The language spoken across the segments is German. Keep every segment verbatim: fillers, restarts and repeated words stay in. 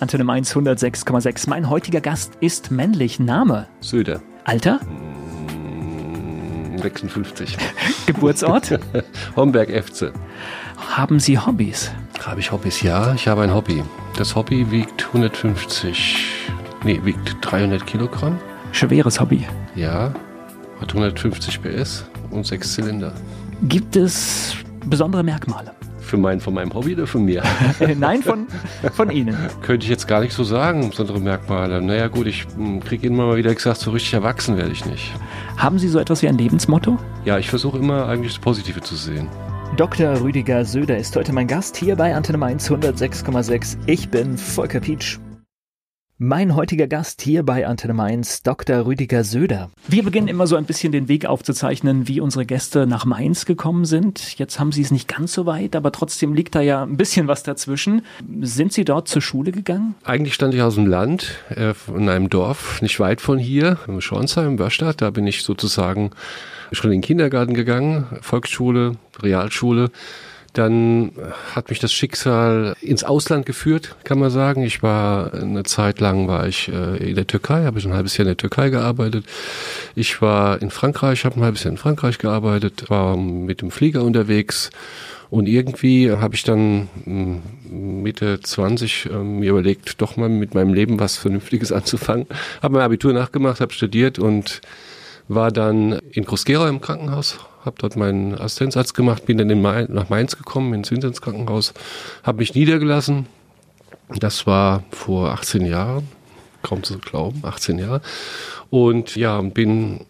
Antenne Mainz hundertsechs Komma sechs. Mein heutiger Gast ist männlich. Name? Söder. Alter? sechsundfünfzig. Geburtsort? Homberg (Efze). Haben Sie Hobbys? Habe ich Hobbys? Ja, ich habe ein Hobby. Das Hobby wiegt hundertfünfzig, nee, wiegt dreihundert Kilogramm. Schweres Hobby. Ja, hat hundertfünfzig P S und sechs Zylinder. Gibt es besondere Merkmale? Für meinen, von meinem Hobby oder von mir? Nein, von, von Ihnen. Könnte ich jetzt gar nicht so sagen, besondere Merkmale. Naja gut, ich kriege immer mal wieder gesagt, so richtig erwachsen werde ich nicht. Haben Sie so etwas wie ein Lebensmotto? Ja, ich versuche immer eigentlich das Positive zu sehen. Doktor Rüdiger Söder ist heute mein Gast hier bei Antenne Mainz hundertsechs Komma sechs. Ich bin Volker Pietsch. Mein heutiger Gast hier bei Antenne Mainz, Doktor Rüdiger Söder. Wir beginnen immer so ein bisschen den Weg aufzuzeichnen, wie unsere Gäste nach Mainz gekommen sind. Jetzt haben Sie es nicht ganz so weit, aber trotzdem liegt da ja ein bisschen was dazwischen. Sind Sie dort zur Schule gegangen? Eigentlich stand ich aus dem Land, äh, in einem Dorf, nicht weit von hier, in Schornsheim, Wörrstadt. Da bin ich sozusagen schon in den Kindergarten gegangen, Volksschule, Realschule. Dann hat mich das Schicksal ins Ausland geführt, kann man sagen. Ich war eine Zeit lang war ich in der Türkei, habe ich ein halbes Jahr in der Türkei gearbeitet. Ich war in Frankreich, habe ein halbes Jahr in Frankreich gearbeitet, war mit dem Flieger unterwegs. Und irgendwie habe ich dann Mitte zwanzig äh, mir überlegt, doch mal mit meinem Leben was Vernünftiges anzufangen. Habe mein Abitur nachgemacht, habe studiert und war dann in Groß-Gerau im Krankenhaus. Habe dort meinen Assistenzarzt gemacht, bin dann in Mainz, nach Mainz gekommen, ins Winzernskrankenhaus, habe mich niedergelassen. Das war vor achtzehn Jahren, kaum zu glauben, achtzehn Jahre. Und ja, bin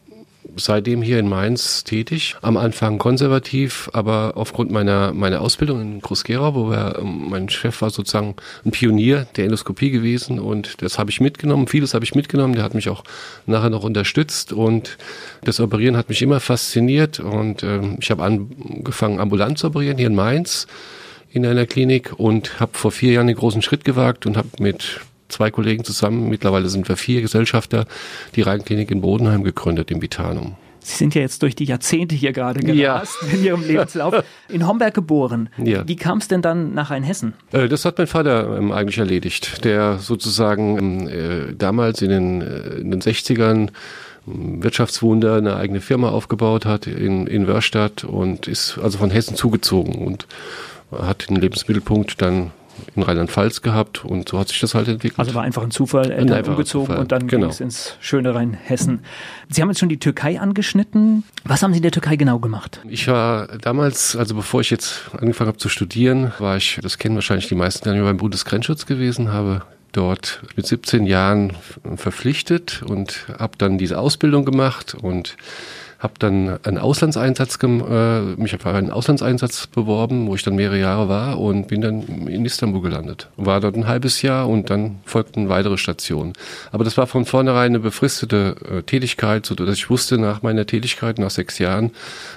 seitdem hier in Mainz tätig. Am Anfang konservativ, aber aufgrund meiner, meiner Ausbildung in Groß-Gerau, wo wir, mein Chef war sozusagen ein Pionier der Endoskopie gewesen und das habe ich mitgenommen, vieles habe ich mitgenommen, der hat mich auch nachher noch unterstützt und das Operieren hat mich immer fasziniert und äh, ich habe angefangen ambulant zu operieren hier in Mainz in einer Klinik und habe vor vier Jahren einen großen Schritt gewagt und habe mit zwei Kollegen zusammen, mittlerweile sind wir vier Gesellschafter, die Rheinklinik in Bodenheim gegründet, im Vitanum. Sie sind ja jetzt durch die Jahrzehnte hier gerade gerast ja. in Ihrem Lebenslauf. In Homberg geboren. Ja. Wie kam es denn dann nach Rheinhessen? Das hat mein Vater eigentlich erledigt, der sozusagen damals in den, in den sechzigern Wirtschaftswunder eine eigene Firma aufgebaut hat in, in Wörrstadt und ist also von Hessen zugezogen und hat den Lebensmittelpunkt dann in Rheinland-Pfalz gehabt und so hat sich das halt entwickelt. Also war einfach ein Zufall, Eltern ein umgezogen Zufall. Und dann genau. Ging es ins schöne Rheinhessen. Sie haben jetzt schon die Türkei angeschnitten. Was haben Sie in der Türkei genau gemacht? Ich war damals, also bevor ich jetzt angefangen habe zu studieren, war ich, das kennen wahrscheinlich die meisten, dann beim Bundesgrenzschutz gewesen, habe dort mit siebzehn Jahren verpflichtet und habe dann diese Ausbildung gemacht und habe dann einen Auslandseinsatz, äh, mich habe einen Auslandseinsatz beworben, wo ich dann mehrere Jahre war und bin dann in Istanbul gelandet. War dort ein halbes Jahr und dann folgten weitere Stationen. Aber das war von vornherein eine befristete äh, Tätigkeit, sodass ich wusste, nach meiner Tätigkeit, nach sechs Jahren,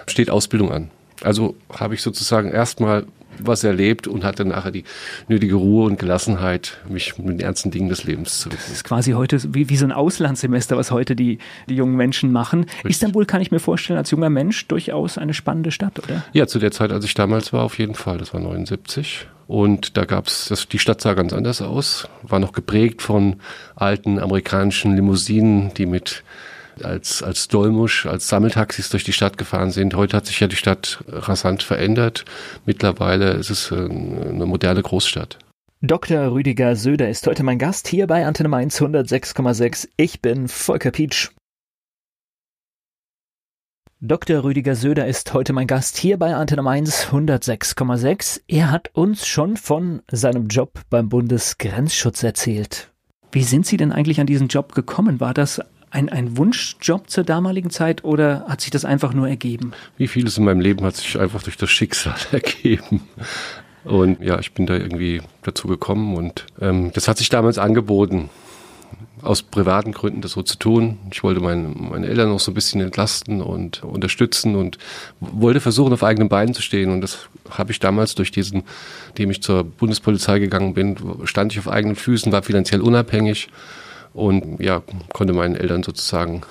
steht Ausbildung an. Also habe ich sozusagen erstmal was erlebt und hatte nachher die nötige Ruhe und Gelassenheit, mich mit den ernsten Dingen des Lebens zu widmen. Das ist quasi heute wie, wie so ein Auslandssemester, was heute die, die jungen Menschen machen. Richtig. Istanbul kann ich mir vorstellen, als junger Mensch durchaus eine spannende Stadt, oder? Ja, zu der Zeit, als ich damals war, auf jeden Fall. Das war neunundsiebzig. Und da gab's, das, die Stadt sah ganz anders aus, war noch geprägt von alten amerikanischen Limousinen, die mit als als Dolmusch, als Sammeltaxis durch die Stadt gefahren sind. Heute hat sich ja die Stadt rasant verändert. Mittlerweile ist es eine moderne Großstadt. Doktor Rüdiger Söder ist heute mein Gast hier bei Antenne Mainz hundertsechs Komma sechs. Ich bin Volker Pietsch. Doktor Rüdiger Söder ist heute mein Gast hier bei Antenne Mainz hundertsechs Komma sechs. Er hat uns schon von seinem Job beim Bundesgrenzschutz erzählt. Wie sind Sie denn eigentlich an diesen Job gekommen? War das Ein, ein Wunschjob zur damaligen Zeit oder hat sich das einfach nur ergeben? Wie vieles in meinem Leben hat sich einfach durch das Schicksal ergeben. Und ja, ich bin da irgendwie dazu gekommen und ähm, das hat sich damals angeboten, aus privaten Gründen das so zu tun. Ich wollte meine, meine Eltern noch so ein bisschen entlasten und unterstützen und wollte versuchen, auf eigenen Beinen zu stehen. Und das habe ich damals durch diesen, indem ich zur Bundespolizei gegangen bin, stand ich auf eigenen Füßen, war finanziell unabhängig. Und ja, konnte meinen Eltern sozusagen,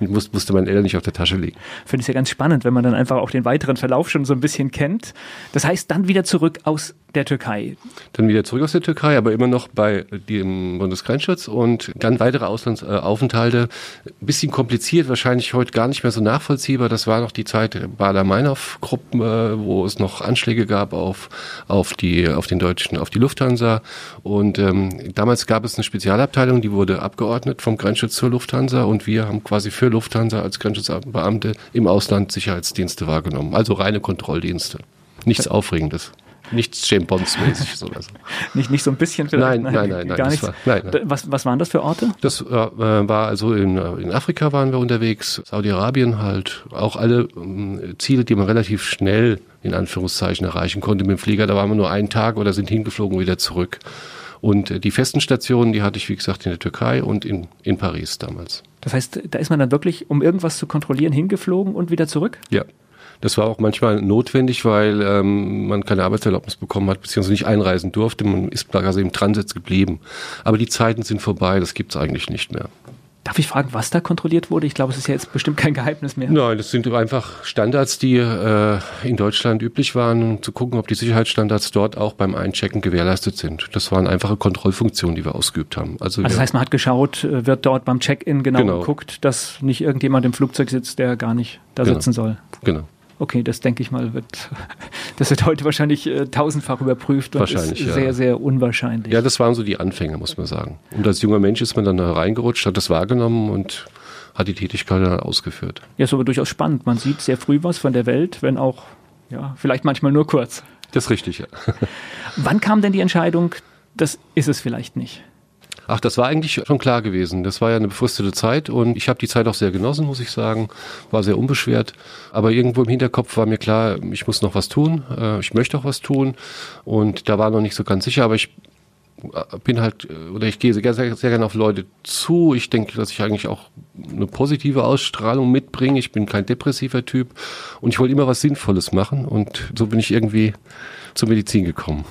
musste meinen Eltern nicht auf der Tasche liegen. Finde ich ja ganz spannend, wenn man dann einfach auch den weiteren Verlauf schon so ein bisschen kennt. Das heißt, dann wieder zurück aus der Türkei. Dann wieder zurück aus der Türkei, aber immer noch bei dem Bundesgrenzschutz und dann weitere Auslandsaufenthalte. Ein bisschen kompliziert, wahrscheinlich heute gar nicht mehr so nachvollziehbar. Das war noch die Zeit Baader-Meinhof-Gruppe, wo es noch Anschläge gab auf, auf, die, auf den Deutschen, auf die Lufthansa. Und ähm, damals gab es eine Spezialabteilung, die wurde abgeordnet vom Grenzschutz zur Lufthansa und wir haben quasi für Lufthansa als Grenzschutzbeamte im Ausland Sicherheitsdienste wahrgenommen. Also reine Kontrolldienste. Nichts Aufregendes. Nichts James Bond-mäßiges oder so. Nicht, nicht so ein bisschen vielleicht? Nein, nein, nein. nein, gar nichts. War, nein, nein. Was, was waren das für Orte? Das äh, war also in, in Afrika waren wir unterwegs, Saudi-Arabien halt. Auch alle äh, Ziele, die man relativ schnell in Anführungszeichen erreichen konnte mit dem Flieger. Da waren wir nur einen Tag oder sind hingeflogen und wieder zurück. Und die festen Stationen, die hatte ich, wie gesagt, in der Türkei und in, in Paris damals. Das heißt, da ist man dann wirklich, um irgendwas zu kontrollieren, hingeflogen und wieder zurück? Ja, das war auch manchmal notwendig, weil ähm, man keine Arbeitserlaubnis bekommen hat, beziehungsweise nicht einreisen durfte. Man ist quasi im Transit geblieben. Aber die Zeiten sind vorbei, das gibt es eigentlich nicht mehr. Darf ich fragen, was da kontrolliert wurde? Ich glaube, es ist ja jetzt bestimmt kein Geheimnis mehr. Nein, das sind einfach Standards, die äh, in Deutschland üblich waren, um zu gucken, ob die Sicherheitsstandards dort auch beim Einchecken gewährleistet sind. Das waren einfache Kontrollfunktionen, die wir ausgeübt haben. Also, also das heißt, man hat geschaut, wird dort beim Check-in genau, genau geguckt, dass nicht irgendjemand im Flugzeug sitzt, der gar nicht da genau sitzen soll. Genau. Okay, das denke ich mal, wird, das wird heute wahrscheinlich äh, tausendfach überprüft und wahrscheinlich, ist sehr, ja. sehr unwahrscheinlich. Ja, das waren so die Anfänge, muss man sagen. Und als junger Mensch ist man dann da reingerutscht, hat das wahrgenommen und hat die Tätigkeit dann ausgeführt. Ja, ist aber durchaus spannend. Man sieht sehr früh was von der Welt, wenn auch, ja, vielleicht manchmal nur kurz. Das ist richtig, ja. Wann kam denn die Entscheidung, das ist es vielleicht nicht? Ach, das war eigentlich schon klar gewesen. Das war ja eine befristete Zeit und ich habe die Zeit auch sehr genossen, muss ich sagen. War sehr unbeschwert. Aber irgendwo im Hinterkopf war mir klar, ich muss noch was tun. Ich möchte auch was tun. Und da war noch nicht so ganz sicher, aber ich bin halt, oder ich gehe sehr, sehr, sehr gerne auf Leute zu. Ich denke, dass ich eigentlich auch eine positive Ausstrahlung mitbringe. Ich bin kein depressiver Typ und ich wollte immer was Sinnvolles machen. Und so bin ich irgendwie zur Medizin gekommen.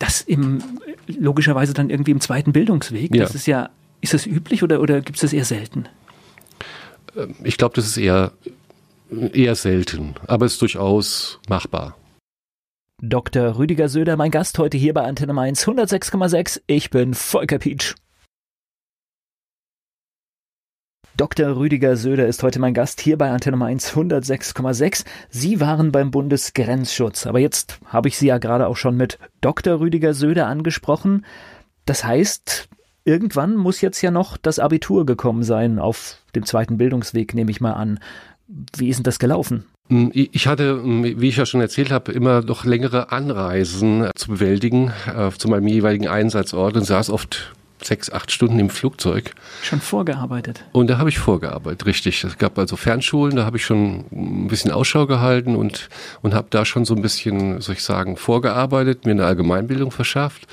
Das im, logischerweise dann irgendwie im zweiten Bildungsweg. Ja. Das ist ja, ist das üblich oder, oder gibt es das eher selten? Ich glaube, das ist eher, eher selten, aber es ist durchaus machbar. Doktor Rüdiger Söder, mein Gast heute hier bei Antenne Mainz hundertsechs Komma sechs. Ich bin Volker Pietsch. Doktor Rüdiger Söder ist heute mein Gast hier bei Antenne Mainz hundertsechs Komma sechs. Sie waren beim Bundesgrenzschutz, aber jetzt habe ich Sie ja gerade auch schon mit Doktor Rüdiger Söder angesprochen. Das heißt, irgendwann muss jetzt ja noch das Abitur gekommen sein, auf dem zweiten Bildungsweg nehme ich mal an. Wie ist denn das gelaufen? Ich hatte, wie ich ja schon erzählt habe, immer noch längere Anreisen zu bewältigen äh, zu meinem jeweiligen Einsatzort und saß oft sechs, acht Stunden im Flugzeug. Schon vorgearbeitet? Und da habe ich vorgearbeitet, richtig. Es gab also Fernschulen, da habe ich schon ein bisschen Ausschau gehalten und, und habe da schon so ein bisschen, soll ich sagen, vorgearbeitet, mir eine Allgemeinbildung verschafft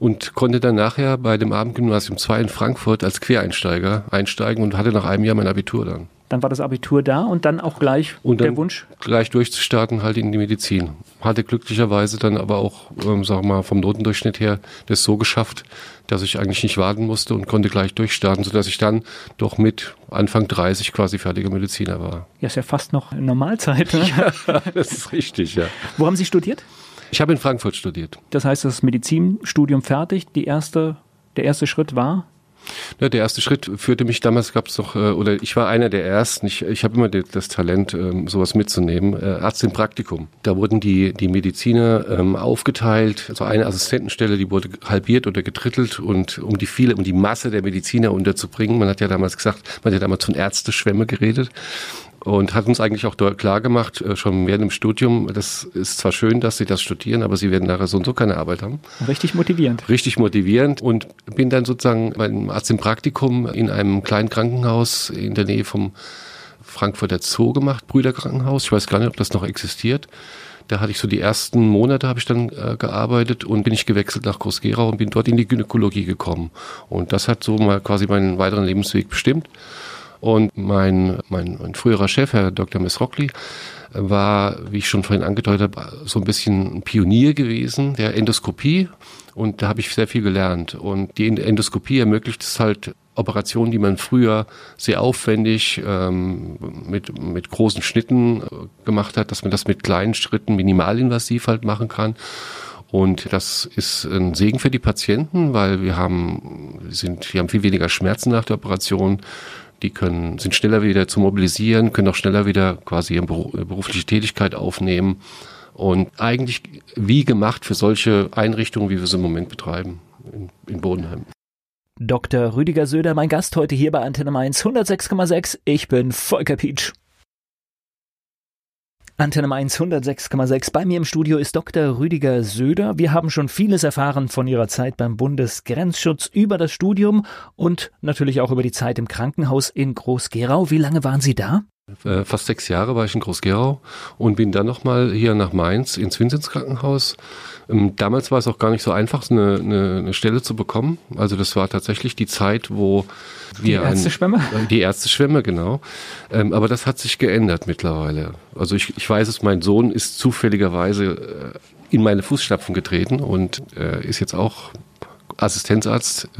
und konnte dann nachher bei dem Abendgymnasium zwei in Frankfurt als Quereinsteiger einsteigen und hatte nach einem Jahr mein Abitur dann. Dann war das Abitur da und dann auch gleich und dann der Wunsch? Gleich durchzustarten halt in die Medizin. Hatte glücklicherweise dann aber auch, ähm, sag mal, vom Notendurchschnitt her das so geschafft, dass ich eigentlich nicht warten musste und konnte gleich durchstarten, sodass ich dann doch mit Anfang dreißig quasi fertiger Mediziner war. Ja, ist ja fast noch Normalzeit. Ne? Ja, das ist richtig, ja. Wo haben Sie studiert? Ich habe in Frankfurt studiert. Das heißt, das Medizinstudium fertig, die erste, der erste Schritt war? Ja, der erste Schritt führte mich, damals gab es noch, oder ich war einer der Ersten, ich, ich habe immer das Talent, sowas mitzunehmen, Arzt im Praktikum. Da wurden die, die Mediziner aufgeteilt, also eine Assistentenstelle, die wurde halbiert oder getrittelt und um die viele, um die Masse der Mediziner unterzubringen, man hat ja damals gesagt, man hat ja damals von Ärzteschwemme geredet. Und hat uns eigentlich auch klar gemacht, schon während dem Studium, das ist zwar schön, dass Sie das studieren, aber Sie werden nachher so und so keine Arbeit haben. Richtig motivierend. Richtig motivierend und bin dann sozusagen beim Arzt im Praktikum in einem kleinen Krankenhaus in der Nähe vom Frankfurter Zoo gemacht, Brüderkrankenhaus. Ich weiß gar nicht, ob das noch existiert. Da hatte ich so die ersten Monate, habe ich dann äh, gearbeitet und bin ich gewechselt nach Groß-Gerau und bin dort in die Gynäkologie gekommen. Und das hat so mal quasi meinen weiteren Lebensweg bestimmt. Und mein, mein, mein früherer Chef, Herr Doktor Messrockli, war, wie ich schon vorhin angedeutet habe, so ein bisschen ein Pionier gewesen der Endoskopie. Und da habe ich sehr viel gelernt. Und die Endoskopie ermöglicht es halt, Operationen, die man früher sehr aufwendig ähm, mit, mit großen Schnitten gemacht hat, dass man das mit kleinen Schritten minimalinvasiv halt machen kann. Und das ist ein Segen für die Patienten, weil wir haben, sind, wir haben viel weniger Schmerzen nach der Operation. Die können, sind schneller wieder zu mobilisieren, können auch schneller wieder quasi ihre berufliche Tätigkeit aufnehmen. Und eigentlich wie gemacht für solche Einrichtungen, wie wir sie im Moment betreiben in, in Bodenheim. Doktor Rüdiger Söder, mein Gast heute hier bei Antenne Mainz hundertsechs Komma sechs. Ich bin Volker Pietsch. Antenne Mainz hundertsechs Komma sechs. Bei mir im Studio ist Doktor Rüdiger Söder. Wir haben schon vieles erfahren von Ihrer Zeit beim Bundesgrenzschutz, über das Studium und natürlich auch über die Zeit im Krankenhaus in Groß-Gerau. Wie lange waren Sie da? Fast sechs Jahre war ich in Groß-Gerau und bin dann nochmal hier nach Mainz ins Winzernskrankenhaus. Damals war es auch gar nicht so einfach, eine, eine, eine Stelle zu bekommen. Also das war tatsächlich die Zeit, wo wir... Die Ärzteschwemme? Ein, die Ärzteschwemme, genau. Aber das hat sich geändert mittlerweile. Also ich, ich weiß es, mein Sohn ist zufälligerweise in meine Fußstapfen getreten und ist jetzt auch Assistenzarzt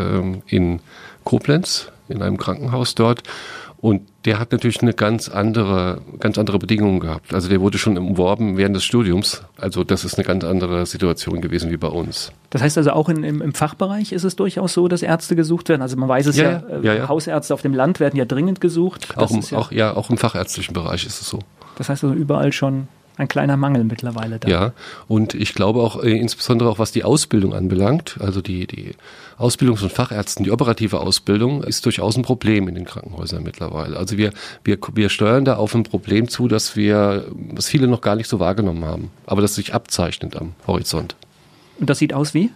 in Koblenz, in einem Krankenhaus dort. Und der hat natürlich eine ganz andere, ganz andere Bedingungen gehabt. Also der wurde schon umworben während des Studiums. Also das ist eine ganz andere Situation gewesen wie bei uns. Das heißt also auch in, im, im Fachbereich ist es durchaus so, dass Ärzte gesucht werden. Also man weiß es ja, ja, ja, äh, ja. Hausärzte auf dem Land werden ja dringend gesucht. Das auch im, ist ja, auch, ja, auch im fachärztlichen Bereich ist es so. Das heißt also überall schon ein kleiner Mangel mittlerweile da. Ja, und ich glaube auch äh, insbesondere auch was die Ausbildung anbelangt, also die, die Ausbildung von Fachärzten, die operative Ausbildung ist durchaus ein Problem in den Krankenhäusern mittlerweile. Also wir, wir, wir steuern da auf ein Problem zu, das wir, was viele noch gar nicht so wahrgenommen haben, aber das sich abzeichnet am Horizont. Und das sieht aus wie?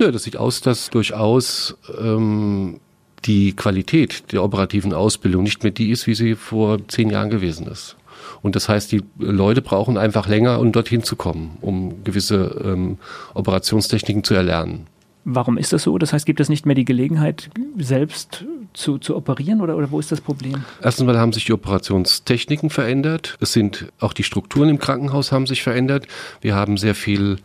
Nö, das sieht aus, dass durchaus ähm, die Qualität der operativen Ausbildung nicht mehr die ist, wie sie vor zehn Jahren gewesen ist. Und das heißt, die Leute brauchen einfach länger, um dorthin zu kommen, um gewisse ähm, Operationstechniken zu erlernen. Warum ist das so? Das heißt, gibt es nicht mehr die Gelegenheit, selbst zu, zu operieren oder, oder wo ist das Problem? Erstens mal haben sich die Operationstechniken verändert. Es sind auch die Strukturen im Krankenhaus haben sich verändert. Wir haben sehr viel,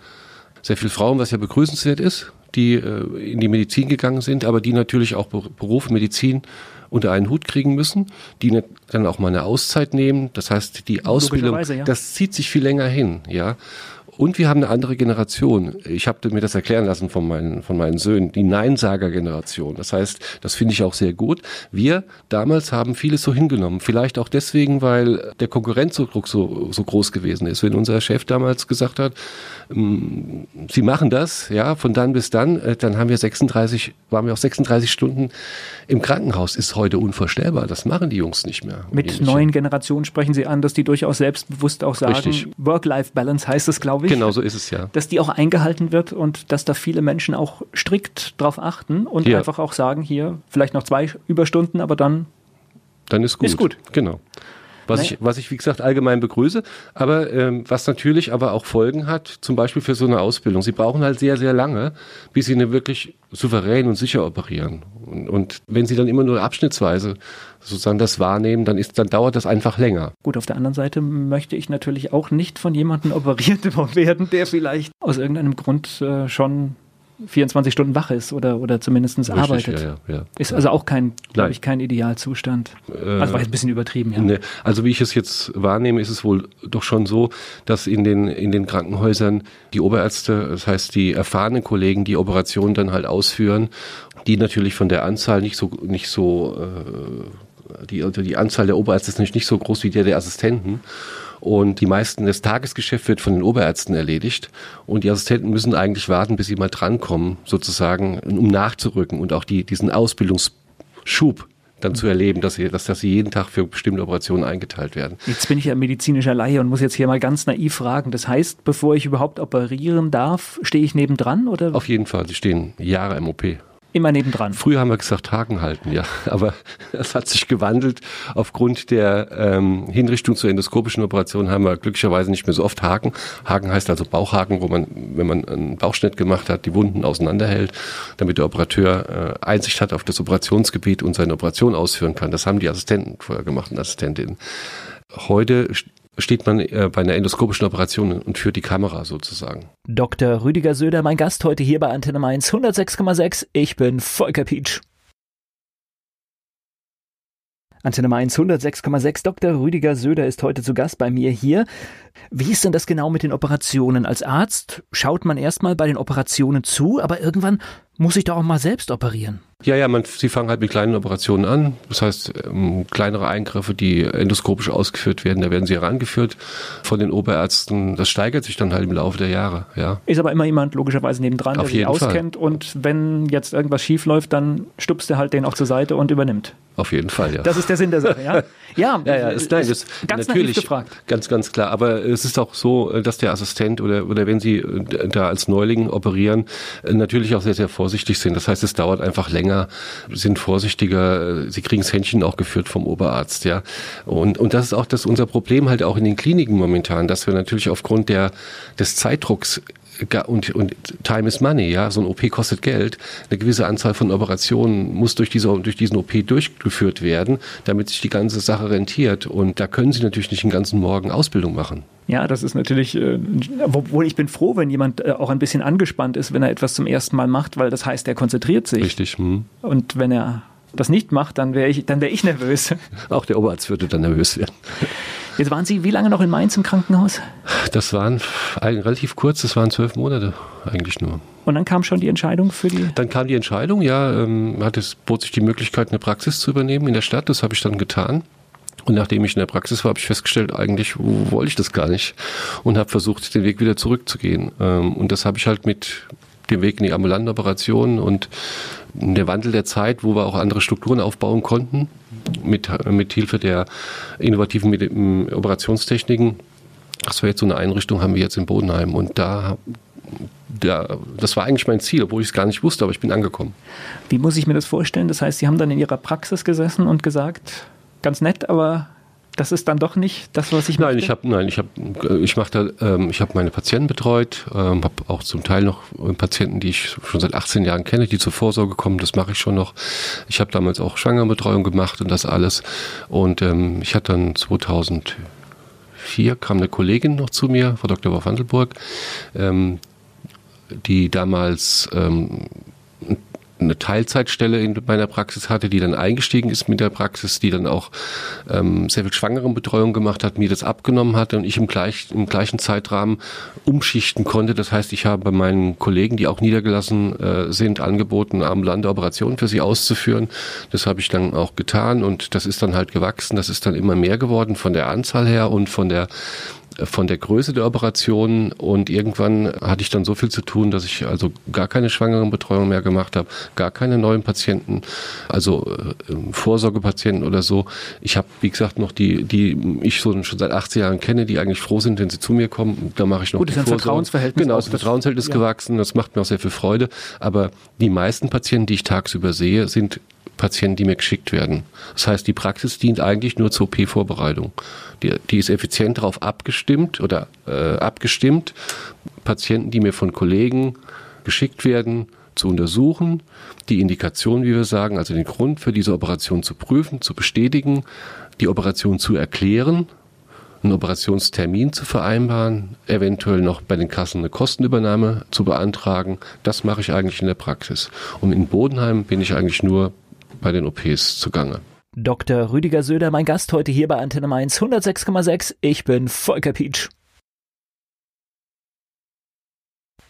sehr viel Frauen, was ja begrüßenswert ist, die äh, in die Medizin gegangen sind, aber die natürlich auch Beruf, Medizin unter einen Hut kriegen müssen, die dann auch mal eine Auszeit nehmen. Das heißt, die Ausbildung, ja. Das zieht sich viel länger hin, ja. Und wir haben eine andere Generation. Ich habe mir das erklären lassen von meinen, von meinen Söhnen, die Neinsager-Generation. Das heißt, das finde ich auch sehr gut. Wir damals haben vieles so hingenommen. Vielleicht auch deswegen, weil der Konkurrenzdruck so, so groß gewesen ist. Wenn unser Chef damals gesagt hat, Sie machen das, ja, von dann bis dann, dann haben wir sechsunddreißig, waren wir auch sechsunddreißig Stunden im Krankenhaus. Ist heute unvorstellbar. Das machen die Jungs nicht mehr. Mit neuen Generationen sprechen Sie an, dass die durchaus selbstbewusst auch sagen, richtig. Work-Life-Balance heißt es, glaube ich. Genau so ist es ja. Dass die auch eingehalten wird und dass da viele Menschen auch strikt drauf achten und ja. Einfach auch sagen, hier vielleicht noch zwei Überstunden, aber dann, dann ist gut. Ist gut. Genau. Was ich, was ich, wie gesagt, allgemein begrüße, aber ähm, was natürlich aber auch Folgen hat, zum Beispiel für so eine Ausbildung. Sie brauchen halt sehr, sehr lange, bis sie eine wirklich souverän und sicher operieren. Und, und wenn sie dann immer nur abschnittsweise sozusagen das wahrnehmen, dann, ist, dann dauert das einfach länger. Gut, auf der anderen Seite möchte ich natürlich auch nicht von jemandem operiert werden, der vielleicht aus irgendeinem Grund äh, schon vierundzwanzig Stunden wach ist oder, oder zumindest richtig, arbeitet. Ja, ja, ja. Ist also auch kein, glaube ich, kein Idealzustand. Äh, also war jetzt ein bisschen übertrieben, ja. Ne, also wie ich es jetzt wahrnehme, ist es wohl doch schon so, dass in den, in den Krankenhäusern die Oberärzte, das heißt die erfahrenen Kollegen, die Operationen dann halt ausführen, die natürlich von der Anzahl nicht so, nicht so äh, die, die Anzahl der Oberärzte ist nicht, nicht so groß wie der der Assistenten. Und die meisten, das Tagesgeschäft wird von den Oberärzten erledigt und die Assistenten müssen eigentlich warten, bis sie mal drankommen, sozusagen, um nachzurücken und auch die, diesen Ausbildungsschub dann zu erleben, dass sie, dass, dass sie jeden Tag für bestimmte Operationen eingeteilt werden. Jetzt bin ich ja medizinischer Laie und muss jetzt hier mal ganz naiv fragen. Das heißt, bevor ich überhaupt operieren darf, stehe ich nebendran? Oder? Auf jeden Fall, Sie stehen Jahre im O P. Immer nebendran. Früher haben wir gesagt, Haken halten, ja. Aber das hat sich gewandelt. Aufgrund der ähm, Hinrichtung zur endoskopischen Operation haben wir glücklicherweise nicht mehr so oft Haken. Haken heißt also Bauchhaken, wo man, wenn man einen Bauchschnitt gemacht hat, die Wunden auseinanderhält, damit der Operateur äh, Einsicht hat auf das Operationsgebiet und seine Operation ausführen kann. Das haben die Assistenten vorher gemacht und Assistentinnen. Heute steht man bei einer endoskopischen Operation und führt die Kamera sozusagen. Doktor Rüdiger Söder, mein Gast heute hier bei Antenne Mainz hundertsechs Komma sechs. Ich bin Volker Pietsch. Antenne Mainz hundertsechs Komma sechs. Doktor Rüdiger Söder ist heute zu Gast bei mir hier. Wie ist denn das genau mit den Operationen? Als Arzt schaut man erstmal bei den Operationen zu, aber irgendwann muss ich doch auch mal selbst operieren. Ja, ja, man, sie fangen halt mit kleinen Operationen an. Das heißt, ähm, kleinere Eingriffe, die endoskopisch ausgeführt werden, da werden sie herangeführt von den Oberärzten. Das steigert sich dann halt im Laufe der Jahre, ja. Ist aber immer jemand logischerweise nebendran, der sich auskennt. Und wenn jetzt irgendwas schief läuft, dann stupst er halt den auch zur Seite und übernimmt. Auf jeden Fall, ja. Das ist der Sinn der Sache, ja. Ja, ja, ja, ist, nein, ist ganz natürlich gefragt. Ganz, ganz klar. Aber es ist auch so, dass der Assistent oder, oder wenn Sie da als Neuling operieren, natürlich auch sehr, sehr vorsichtig sind. Das heißt, es dauert einfach länger. Sind vorsichtiger, sie kriegen das Händchen auch geführt vom Oberarzt, ja. Und, und das ist auch das, unser Problem halt auch in den Kliniken momentan, dass wir natürlich aufgrund der, des Zeitdrucks und, und Time is Money, ja, so ein O P kostet Geld, eine gewisse Anzahl von Operationen muss durch, diese, durch diesen O P durchgeführt werden, damit sich die ganze Sache rentiert. Und da können Sie natürlich nicht den ganzen Morgen Ausbildung machen. Ja, das ist natürlich, äh, obwohl ich bin froh, wenn jemand äh, auch ein bisschen angespannt ist, wenn er etwas zum ersten Mal macht, weil das heißt, er konzentriert sich. Richtig. Hm. Und wenn er das nicht macht, dann wäre ich, dann wäre ich nervös. Auch der Oberarzt würde dann nervös werden. Jetzt waren Sie wie lange noch in Mainz im Krankenhaus? Das waren relativ kurz, das waren zwölf Monate eigentlich nur. Und dann kam schon die Entscheidung für die... Dann kam die Entscheidung, ja, ähm, hat es, bot sich die Möglichkeit, eine Praxis zu übernehmen in der Stadt, das habe ich dann getan. Und nachdem ich in der Praxis war, habe ich festgestellt, eigentlich wollte ich das gar nicht und habe versucht, den Weg wieder zurückzugehen. Und das habe ich halt mit dem Weg in die ambulanten Operationen und der Wandel der Zeit, wo wir auch andere Strukturen aufbauen konnten, mit, mit Hilfe der innovativen Operationstechniken. Das war jetzt so eine Einrichtung, haben wir jetzt in Bodenheim und da... Ja, das war eigentlich mein Ziel, obwohl ich es gar nicht wusste, aber ich bin angekommen. Wie muss ich mir das vorstellen? Das heißt, Sie haben dann in Ihrer Praxis gesessen und gesagt, ganz nett, aber das ist dann doch nicht das, was ich nein, möchte? Ich hab, nein, ich habe ich mach da, ähm, ich hab meine Patienten betreut, ähm, habe auch zum Teil noch Patienten, die ich schon seit achtzehn Jahren kenne, die zur Vorsorge kommen, das mache ich schon noch. Ich habe damals auch Schwangerenbetreuung gemacht und das alles. Und ähm, ich hatte dann zweitausendvier kam eine Kollegin noch zu mir, Frau Doktor Wolf-Handelburg, ähm, die damals ähm, eine Teilzeitstelle in meiner Praxis hatte, die dann eingestiegen ist mit der Praxis, die dann auch ähm, sehr viel Schwangerenbetreuung gemacht hat, mir das abgenommen hat und ich im, gleich, im gleichen Zeitrahmen umschichten konnte. Das heißt, ich habe bei meinen Kollegen, die auch niedergelassen äh, sind, angeboten, ambulante Operationen für sie auszuführen. Das habe ich dann auch getan und das ist dann halt gewachsen. Das ist dann immer mehr geworden von der Anzahl her und von der von der Größe der Operationen und irgendwann hatte ich dann so viel zu tun, dass ich also gar keine Schwangerenbetreuung mehr gemacht habe, gar keine neuen Patienten, also Vorsorgepatienten oder so. Ich habe, wie gesagt, noch die, die ich so schon seit achtzehn Jahren kenne, die eigentlich froh sind, wenn sie zu mir kommen. Da mache ich noch Gut, die Vorsorge. Das Vertrauensverhältnis. Genau, das Vertrauensverhältnis ist gewachsen, das macht mir auch sehr viel Freude. Aber die meisten Patienten, die ich tagsüber sehe, sind Patienten, die mir geschickt werden. Das heißt, die Praxis dient eigentlich nur zur O P-Vorbereitung. Die, die ist effizient darauf abgestimmt oder äh, abgestimmt, Patienten, die mir von Kollegen geschickt werden, zu untersuchen, die Indikation, wie wir sagen, also den Grund für diese Operation zu prüfen, zu bestätigen, die Operation zu erklären, einen Operationstermin zu vereinbaren, eventuell noch bei den Kassen eine Kostenübernahme zu beantragen. Das mache ich eigentlich in der Praxis. Und in Bodenheim bin ich eigentlich nur bei den O Ps zugange. Doktor Rüdiger Söder, mein Gast heute hier bei Antenne Mainz hundertsechs Komma sechs. Ich bin Volker Pietsch.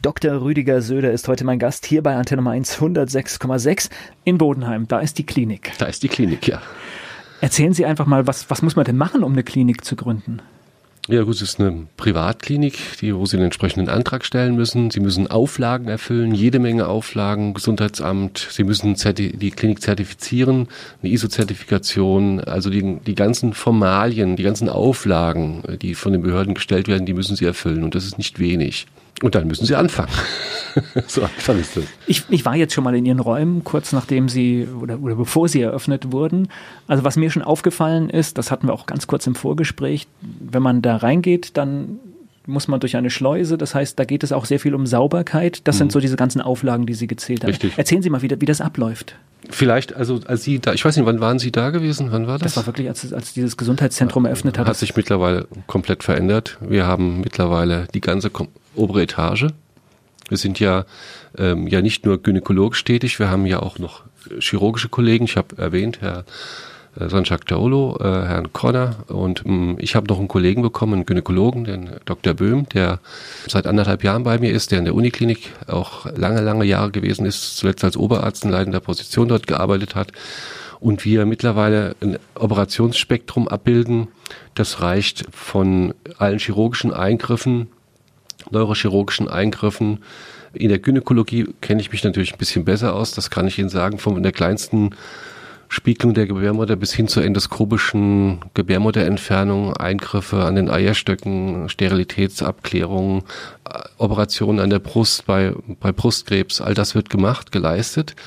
Doktor Rüdiger Söder ist heute mein Gast hier bei Antenne Mainz hundertsechs Komma sechs. In Bodenheim, da ist die Klinik. Da ist die Klinik, ja. Erzählen Sie einfach mal, was, was muss man denn machen, um eine Klinik zu gründen? Ja gut, es ist eine Privatklinik, die, wo Sie einen entsprechenden Antrag stellen müssen. Sie müssen Auflagen erfüllen, jede Menge Auflagen, Gesundheitsamt. Sie müssen zerti- die Klinik zertifizieren, eine I S O-Zertifikation. Also die, die ganzen Formalien, die ganzen Auflagen, die von den Behörden gestellt werden, die müssen Sie erfüllen. Und das ist nicht wenig. Und dann müssen Sie anfangen. So einfach ist das. Ich, ich war jetzt schon mal in Ihren Räumen, kurz nachdem Sie oder, oder bevor Sie eröffnet wurden. Also was mir schon aufgefallen ist, das hatten wir auch ganz kurz im Vorgespräch, wenn man da reingeht, dann muss man durch eine Schleuse. Das heißt, da geht es auch sehr viel um Sauberkeit. Das mhm. sind so diese ganzen Auflagen, die Sie gezählt haben. Richtig. Erzählen Sie mal, wie, wie das abläuft. Vielleicht, also als Sie da, ich weiß nicht, wann waren Sie da gewesen? Wann war das? Das war wirklich, als, als dieses Gesundheitszentrum eröffnet hat. Hat sich mittlerweile komplett verändert. Wir haben mittlerweile die ganze Kom- obere Etage. Wir sind ja, ähm, ja nicht nur gynäkologisch tätig, wir haben ja auch noch chirurgische Kollegen. Ich habe erwähnt, Herr Sanjak Daolo, äh, Herrn Connor und mh, ich habe noch einen Kollegen bekommen, einen Gynäkologen, den Doktor Böhm, der seit anderthalb Jahren bei mir ist, der in der Uniklinik auch lange, lange Jahre gewesen ist, zuletzt als Oberarzt in leitender Position dort gearbeitet hat und wir mittlerweile ein Operationsspektrum abbilden. Das reicht von allen chirurgischen Eingriffen, neurochirurgischen Eingriffen. In der Gynäkologie kenne ich mich natürlich ein bisschen besser aus, das kann ich Ihnen sagen, von der kleinsten Spiegelung der Gebärmutter bis hin zur endoskopischen Gebärmutterentfernung, Eingriffe an den Eierstöcken, Sterilitätsabklärung, Operationen an der Brust bei, bei Brustkrebs, all das wird gemacht, geleistet.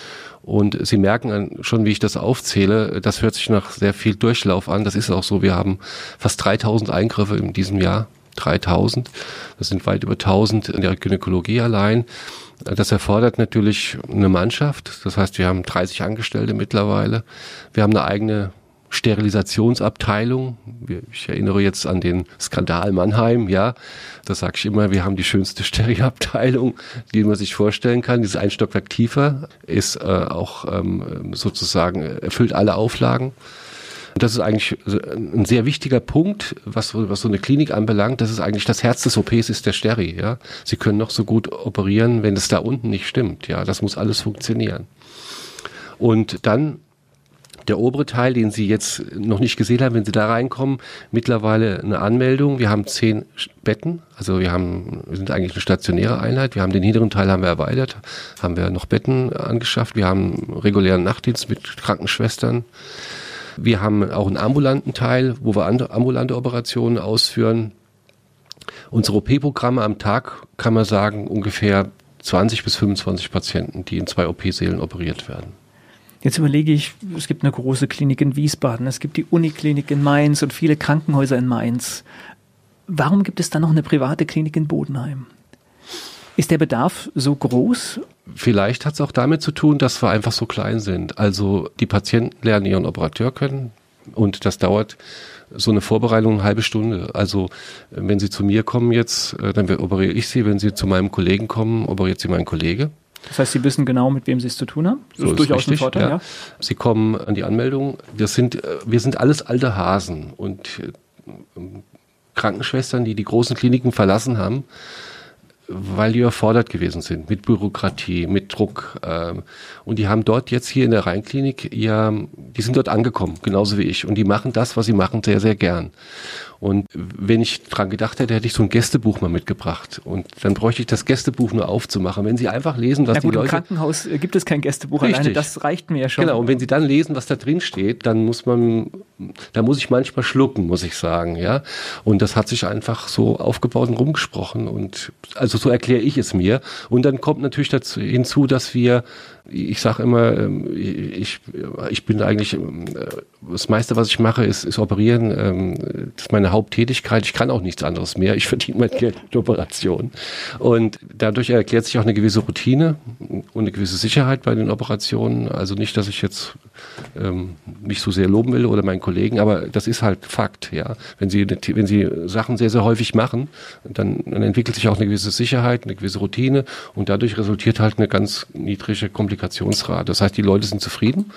Und Sie merken schon, wie ich das aufzähle, das hört sich nach sehr viel Durchlauf an. Das ist auch so, wir haben fast dreitausend Eingriffe in diesem Jahr. dreitausend, das sind weit über tausend in der Gynäkologie allein. Das erfordert natürlich eine Mannschaft, das heißt, wir haben dreißig Angestellte mittlerweile. Wir haben eine eigene Sterilisationsabteilung. Ich erinnere jetzt an den Skandal Mannheim, ja, das sage ich immer, wir haben die schönste Sterilabteilung, die man sich vorstellen kann. Dieses ein Stockwerk tiefer ist äh, auch ähm, sozusagen, erfüllt alle Auflagen. Und das ist eigentlich ein sehr wichtiger Punkt, was, was so eine Klinik anbelangt. Das ist eigentlich das Herz des O Ps, ist der Steri. Ja? Sie können noch so gut operieren, wenn es da unten nicht stimmt. Ja? Das muss alles funktionieren. Und dann der obere Teil, den Sie jetzt noch nicht gesehen haben, wenn Sie da reinkommen, mittlerweile eine Anmeldung. Wir haben zehn Betten, also wir haben, wir sind eigentlich eine stationäre Einheit. Wir haben den hinteren Teil haben wir erweitert, haben wir noch Betten angeschafft. Wir haben einen regulären Nachtdienst mit Krankenschwestern. Wir haben auch einen ambulanten Teil, wo wir ambulante Operationen ausführen. Unsere O P-Programme am Tag, kann man sagen, ungefähr zwanzig bis fünfundzwanzig Patienten, die in zwei O P-Sälen operiert werden. Jetzt überlege ich, es gibt eine große Klinik in Wiesbaden, es gibt die Uniklinik in Mainz und viele Krankenhäuser in Mainz. Warum gibt es dann noch eine private Klinik in Bodenheim? Ist der Bedarf so groß? Vielleicht hat es auch damit zu tun, dass wir einfach so klein sind. Also die Patienten lernen ihren Operateur kennen und das dauert so eine Vorbereitung eine halbe Stunde. Also wenn Sie zu mir kommen jetzt, dann operiere ich Sie. Wenn Sie zu meinem Kollegen kommen, operiert Sie mein Kollege. Das heißt, Sie wissen genau, mit wem Sie es zu tun haben? Das so ist, ist durchaus richtig, ein Vorteil, ja. ja. Sie kommen an die Anmeldung. Das sind, wir sind alles alte Hasen und Krankenschwestern, die die großen Kliniken verlassen haben, weil die überfordert gewesen sind mit Bürokratie, mit Druck. Und die haben dort jetzt hier in der Rheinklinik, ja, die sind dort angekommen, genauso wie ich. Und die machen das, was sie machen, sehr, sehr gern. Und wenn ich dran gedacht hätte, hätte ich so ein Gästebuch mal mitgebracht. Und dann bräuchte ich das Gästebuch nur aufzumachen. Wenn Sie einfach lesen, was ja, gut, die Leute... im Krankenhaus gibt es kein Gästebuch, richtig, alleine das reicht mir ja schon. Genau, und wenn Sie dann lesen, was da drin steht, dann muss man, da muss ich manchmal schlucken, muss ich sagen, ja. Und das hat sich einfach so aufgebaut und rumgesprochen und, also so erkläre ich es mir. Und dann kommt natürlich dazu, hinzu, dass wir, ich sage immer, ich, ich bin eigentlich, das meiste, was ich mache, ist, ist operieren, das ist meine Haupttätigkeit, ich kann auch nichts anderes mehr, ich verdiene mein Geld mit Operationen. Und dadurch erklärt sich auch eine gewisse Routine und eine gewisse Sicherheit bei den Operationen. Also nicht, dass ich jetzt ähm, mich so sehr loben will oder meinen Kollegen, aber das ist halt Fakt. Ja, wenn Sie, wenn Sie Sachen sehr, sehr häufig machen, dann, dann entwickelt sich auch eine gewisse Sicherheit, eine gewisse Routine und dadurch resultiert halt eine ganz niedrige Komplikationsrate. Das heißt, die Leute sind zufrieden.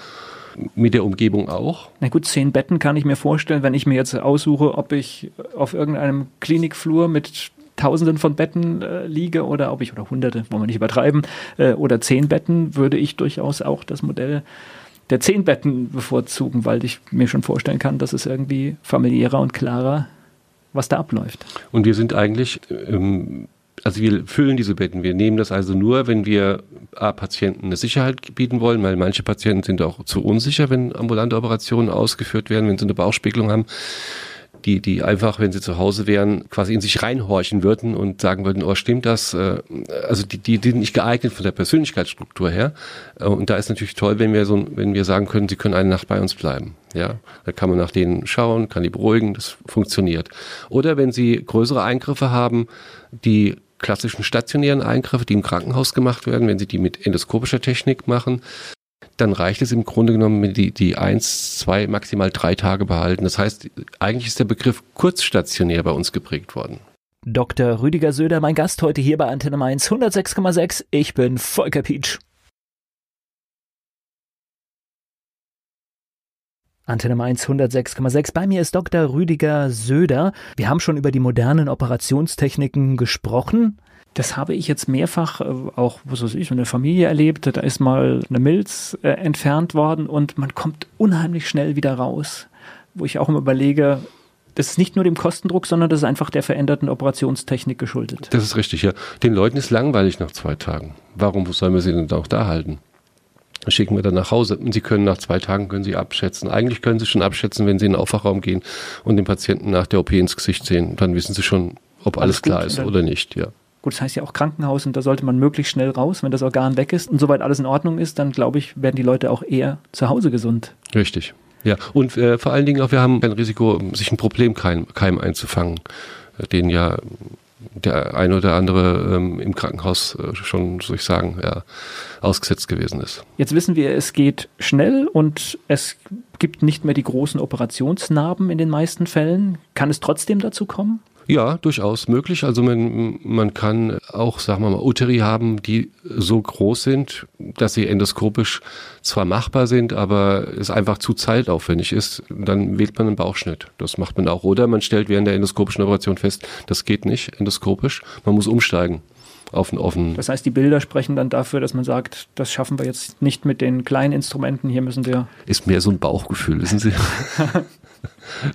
Mit der Umgebung auch. Na gut, zehn Betten kann ich mir vorstellen, wenn ich mir jetzt aussuche, ob ich auf irgendeinem Klinikflur mit Tausenden von Betten äh, liege oder ob ich, oder Hunderte, wollen wir nicht übertreiben, äh, oder zehn Betten, würde ich durchaus auch das Modell der zehn Betten bevorzugen, weil ich mir schon vorstellen kann, dass es irgendwie familiärer und klarer, was da abläuft. Und wir sind eigentlich... Ähm Also wir füllen diese Betten. Wir nehmen das also nur, wenn wir A, Patienten eine Sicherheit bieten wollen, weil manche Patienten sind auch zu unsicher, wenn ambulante Operationen ausgeführt werden, wenn sie eine Bauchspiegelung haben. die, die einfach, wenn sie zu Hause wären, quasi in sich reinhorchen würden und sagen würden, oh, stimmt das? Also die, die, die sind nicht geeignet von der Persönlichkeitsstruktur her. Und da ist natürlich toll, wenn wir so, wenn wir sagen können, sie können eine Nacht bei uns bleiben. Ja, da kann man nach denen schauen, kann die beruhigen, das funktioniert. Oder wenn sie größere Eingriffe haben, die klassischen stationären Eingriffe, die im Krankenhaus gemacht werden, wenn sie die mit endoskopischer Technik machen, dann reicht es im Grunde genommen, wenn die, die eins, zwei, maximal drei Tage behalten. Das heißt, eigentlich ist der Begriff kurzstationär bei uns geprägt worden. Doktor Rüdiger Söder, mein Gast heute hier bei Antenne Mainz hundertsechs Komma sechs. Ich bin Volker Pietsch. Antenne Mainz hundertsechs Komma sechs. Bei mir ist Doktor Rüdiger Söder. Wir haben schon über die modernen Operationstechniken gesprochen. Das habe ich jetzt mehrfach, auch was weiß ich, in der Familie erlebt. Da ist mal eine Milz äh, entfernt worden und man kommt unheimlich schnell wieder raus. Wo ich auch immer überlege, das ist nicht nur dem Kostendruck, sondern das ist einfach der veränderten Operationstechnik geschuldet. Das ist richtig, ja. Den Leuten ist langweilig nach zwei Tagen. Warum sollen wir sie denn auch da halten? Schicken wir dann nach Hause. Sie können nach zwei Tagen können Sie abschätzen. Eigentlich können Sie schon abschätzen, wenn Sie in den Aufwachraum gehen und den Patienten nach der O P ins Gesicht sehen. Dann wissen Sie schon, ob alles, alles klar ist oder nicht. Ja. Gut, das heißt ja auch Krankenhaus und da sollte man möglichst schnell raus, wenn das Organ weg ist. Und soweit alles in Ordnung ist, dann glaube ich, werden die Leute auch eher zu Hause gesund. Richtig. Ja. Und äh, vor allen Dingen auch, wir haben kein Risiko, sich ein Problemkeim Keim einzufangen, den ja der ein oder andere ähm, im Krankenhaus äh, schon, soll ich sagen, ja, ausgesetzt gewesen ist. Jetzt wissen wir, es geht schnell und es gibt nicht mehr die großen Operationsnarben in den meisten Fällen. Kann es trotzdem dazu kommen? Ja, durchaus möglich. Also man, man kann auch, sagen wir mal, Uteri haben, die so groß sind, dass sie endoskopisch zwar machbar sind, aber es einfach zu zeitaufwendig ist. Dann wählt man einen Bauchschnitt. Das macht man auch. Oder man stellt während der endoskopischen Operation fest, das geht nicht endoskopisch. Man muss umsteigen auf einen offenen. Das heißt, die Bilder sprechen dann dafür, dass man sagt, das schaffen wir jetzt nicht mit den kleinen Instrumenten. Hier müssen wir. Ist mehr so ein Bauchgefühl, wissen Sie.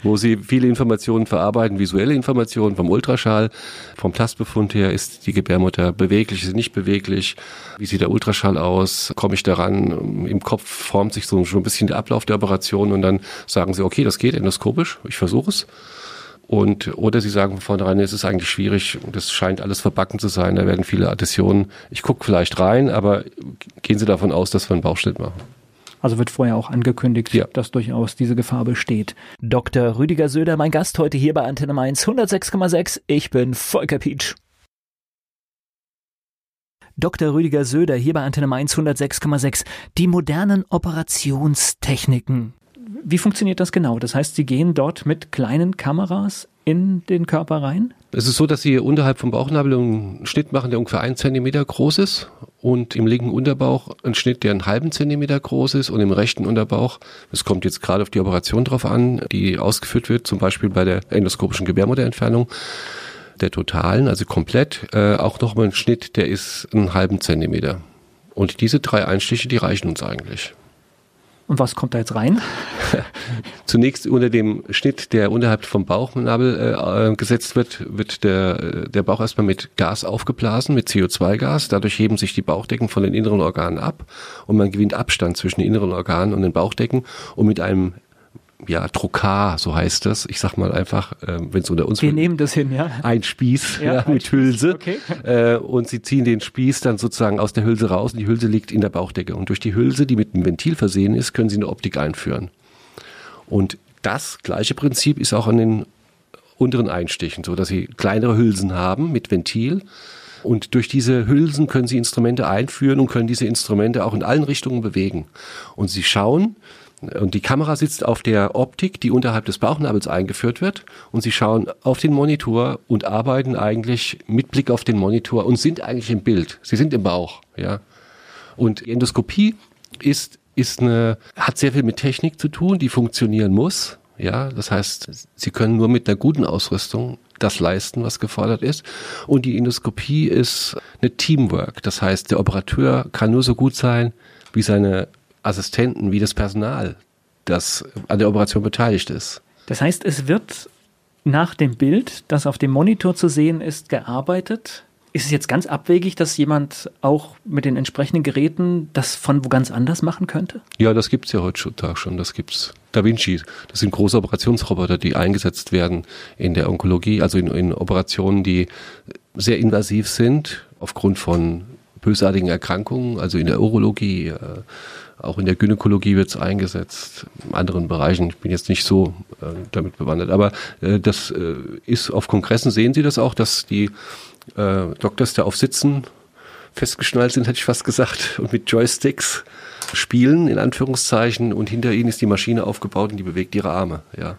Wo sie viele Informationen verarbeiten, visuelle Informationen vom Ultraschall, vom Plastbefund her, ist die Gebärmutter beweglich, ist sie nicht beweglich, wie sieht der Ultraschall aus, komme ich daran, im Kopf formt sich so schon ein bisschen der Ablauf der Operation und dann sagen sie, okay, das geht endoskopisch, ich versuche es. Und, oder sie sagen von vornherein, es ist eigentlich schwierig, das scheint alles verbacken zu sein, da werden viele Adhäsionen, ich gucke vielleicht rein, aber gehen Sie davon aus, dass wir einen Bauchschnitt machen. Also wird vorher auch angekündigt, ja, dass durchaus diese Gefahr besteht. Doktor Rüdiger Söder, mein Gast heute hier bei Antenne Mainz hundertsechs Komma sechs. Ich bin Volker Pietsch. Doktor Rüdiger Söder hier bei Antenne Mainz hundertsechs Komma sechs. Die modernen Operationstechniken. Wie funktioniert das genau? Das heißt, Sie gehen dort mit kleinen Kameras in den Körper rein? Es ist so, dass Sie unterhalb vom Bauchnabel einen Schnitt machen, der ungefähr einen Zentimeter groß ist und im linken Unterbauch einen Schnitt, der einen halben Zentimeter groß ist und im rechten Unterbauch, es kommt jetzt gerade auf die Operation drauf an, die ausgeführt wird, zum Beispiel bei der endoskopischen Gebärmutterentfernung, der totalen, also komplett, äh, auch nochmal einen Schnitt, der ist einen halben Zentimeter. Und diese drei Einstiche, die reichen uns eigentlich. Und was kommt da jetzt rein? Zunächst unter dem Schnitt, der unterhalb vom Bauchnabel äh, gesetzt wird, wird der, der Bauch erstmal mit Gas aufgeblasen, mit C O zwei Gas. Dadurch heben sich die Bauchdecken von den inneren Organen ab und man gewinnt Abstand zwischen den inneren Organen und den Bauchdecken und mit einem ja, Trokar, so heißt das. Ich sag mal einfach, äh, wenn es unter uns... Wir nehmen das hin, ja. Ein Spieß ja, ja, mit ein Hülse. Spieß. Okay. Äh, und sie ziehen den Spieß dann sozusagen aus der Hülse raus und die Hülse liegt in der Bauchdecke. Und durch die Hülse, die mit einem Ventil versehen ist, können sie eine Optik einführen. Und das gleiche Prinzip ist auch an den unteren Einstichen, so dass sie kleinere Hülsen haben mit Ventil. Und durch diese Hülsen können sie Instrumente einführen und können diese Instrumente auch in allen Richtungen bewegen. Und sie schauen... Und die Kamera sitzt auf der Optik, die unterhalb des Bauchnabels eingeführt wird. Und sie schauen auf den Monitor und arbeiten eigentlich mit Blick auf den Monitor und sind eigentlich im Bild. Sie sind im Bauch, ja. Und die Endoskopie ist, ist eine, hat sehr viel mit Technik zu tun, die funktionieren muss, ja. Das heißt, sie können nur mit einer guten Ausrüstung das leisten, was gefordert ist. Und die Endoskopie ist eine Teamwork. Das heißt, der Operateur kann nur so gut sein, wie seine Assistenten, wie das Personal, das an der Operation beteiligt ist. Das heißt, es wird nach dem Bild, das auf dem Monitor zu sehen ist, gearbeitet Ist es jetzt ganz abwegig, dass jemand auch mit den entsprechenden Geräten das von wo ganz anders machen könnte? Ja, das gibt es ja heutzutage schon. Das gibt's. Da Vinci, das sind große Operationsroboter, die eingesetzt werden in der Onkologie, also in, in Operationen, die sehr invasiv sind aufgrund von bösartigen Erkrankungen, also in der Urologie, äh, auch in der Gynäkologie wird es eingesetzt, in anderen Bereichen. Ich bin jetzt nicht so äh, damit bewandert, aber äh, das äh, ist auf Kongressen, sehen Sie das auch, dass die äh, Doktors da auf Sitzen festgeschnallt sind, hätte ich fast gesagt, und mit Joysticks spielen, in Anführungszeichen, und hinter ihnen ist die Maschine aufgebaut und die bewegt ihre Arme, ja.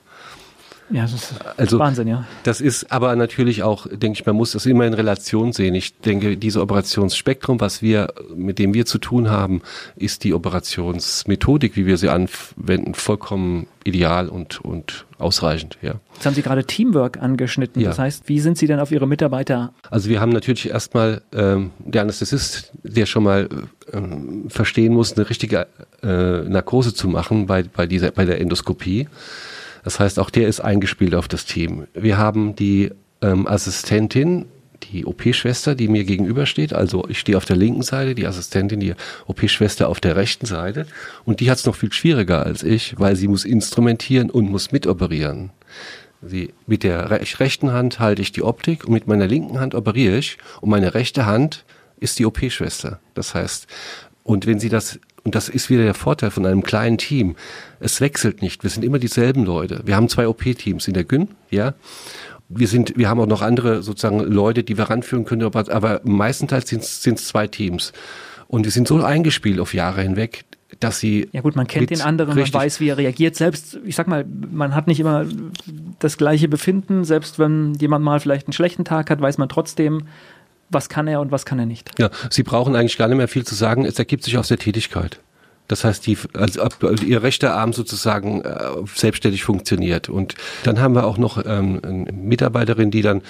Ja, das ist also Wahnsinn, ja. Das ist aber natürlich auch, denke ich, man muss das immer in Relation sehen. Ich denke, dieses Operationsspektrum, was wir, mit dem wir zu tun haben, ist die Operationsmethodik, wie wir sie anwenden, vollkommen ideal und, und ausreichend, ja. Jetzt haben Sie gerade Teamwork angeschnitten. Ja. Das heißt, wie sind Sie denn auf Ihre Mitarbeiter? Also wir haben natürlich erstmal ähm, der Anästhesist, der schon mal ähm, verstehen muss, eine richtige äh, Narkose zu machen bei, bei, dieser, bei der Endoskopie. Das heißt, auch der ist eingespielt auf das Team. Wir haben die ähm, Assistentin, die O P-Schwester, die mir gegenübersteht. Also ich stehe auf der linken Seite, die Assistentin, die O P-Schwester auf der rechten Seite. Und die hat es noch viel schwieriger als ich, weil sie muss instrumentieren und muss mitoperieren. Sie, mit der rech- rechten Hand halte ich die Optik und mit meiner linken Hand operiere ich. Und meine rechte Hand ist die O P-Schwester. Das heißt, und wenn sie das... Und das ist wieder der Vorteil von einem kleinen Team. Es wechselt nicht. Wir sind immer dieselben Leute. Wir haben zwei O P-Teams in der Gyn, ja. Wir sind, wir haben auch noch andere sozusagen Leute, die wir ranführen können, aber meistenteils sind es zwei Teams. Und die sind so eingespielt auf Jahre hinweg, dass sie... Ja gut, man kennt den anderen, man weiß, wie er reagiert. Selbst, ich sag mal, man hat nicht immer das gleiche Befinden. Selbst wenn jemand mal vielleicht einen schlechten Tag hat, weiß man trotzdem, was kann er und was kann er nicht? Ja, Sie brauchen eigentlich gar nicht mehr viel zu sagen. Es ergibt sich aus der Tätigkeit. Das heißt, die, also Ihr rechter Arm sozusagen äh, selbstständig funktioniert. Und dann haben wir auch noch ähm, eine Mitarbeiterin, die dann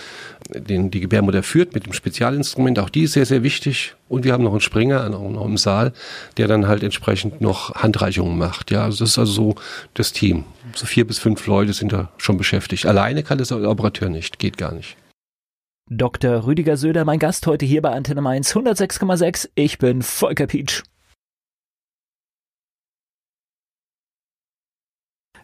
den, die Gebärmutter führt mit dem Spezialinstrument. Auch die ist sehr, sehr wichtig. Und wir haben noch einen Springer noch im Saal, der dann halt entsprechend noch Handreichungen macht. Ja, also das ist also so das Team. So vier bis fünf Leute sind da schon beschäftigt. Alleine kann das der Operateur nicht. Geht gar nicht. Doktor Rüdiger Söder, mein Gast heute hier bei Antenne Mainz hundertsechs Komma sechs. Ich bin Volker Pietsch.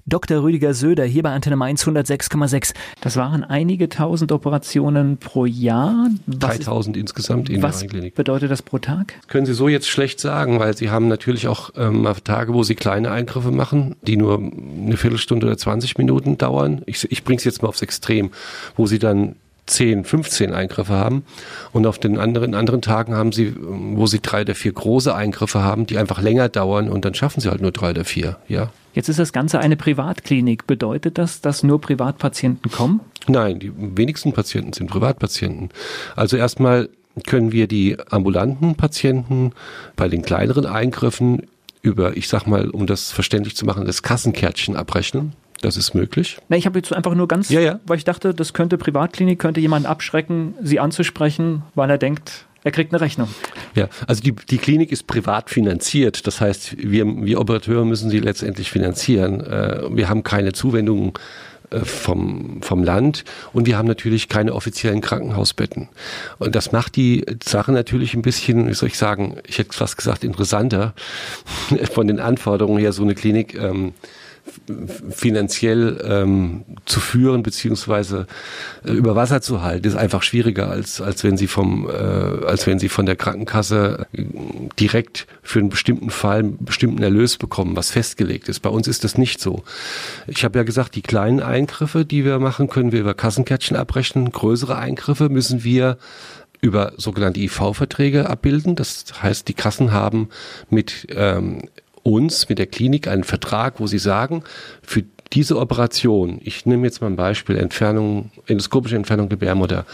Doktor Rüdiger Söder hier bei Antenne Mainz hundertsechs Komma sechs. Das waren einige tausend Operationen pro Jahr. dreitausend insgesamt in der Rheinklinik. Was bedeutet das pro Tag? Das können Sie so jetzt schlecht sagen, weil Sie haben natürlich auch ähm, Tage, wo Sie kleine Eingriffe machen, die nur eine Viertelstunde oder zwanzig Minuten dauern. Ich, ich bringe es jetzt mal aufs Extrem, wo Sie dann zehn, fünfzehn Eingriffe haben und auf den anderen anderen Tagen haben sie, wo sie drei oder vier große Eingriffe haben, die einfach länger dauern und dann schaffen sie halt nur drei oder vier, ja. Jetzt ist das Ganze eine Privatklinik. Bedeutet das, dass nur Privatpatienten kommen? Nein, die wenigsten Patienten sind Privatpatienten. Also erstmal können wir die ambulanten Patienten bei den kleineren Eingriffen über, ich sag mal, um das verständlich zu machen, das Kassenkärtchen abrechnen. Das ist möglich. Na, ich habe jetzt einfach nur ganz, ja, ja. Weil ich dachte, das könnte Privatklinik, könnte jemanden abschrecken, sie anzusprechen, weil er denkt, er kriegt eine Rechnung. Ja, also die, die Klinik ist privat finanziert. Das heißt, wir, wir Operateure müssen sie letztendlich finanzieren. Wir haben keine Zuwendungen vom, vom Land und wir haben natürlich keine offiziellen Krankenhausbetten. Und das macht die Sache natürlich ein bisschen, wie soll ich sagen, ich hätte fast gesagt, interessanter von den Anforderungen her, so eine Klinik ähm, finanziell ähm, zu führen beziehungsweise äh, über Wasser zu halten, ist einfach schwieriger als als wenn sie vom äh, als wenn sie von der Krankenkasse direkt für einen bestimmten Fall einen bestimmten Erlös bekommen, was festgelegt ist. Bei uns ist das nicht so. Ich habe ja gesagt, die kleinen Eingriffe, die wir machen, können wir über Kassenkärtchen abrechnen. Größere Eingriffe müssen wir über sogenannte I V-Verträge abbilden. Das heißt, die Kassen haben mit ähm, uns mit der Klinik einen Vertrag, wo sie sagen, für diese Operation, ich nehme jetzt mal ein Beispiel, Entfernung, endoskopische Entfernung Gebärmutter,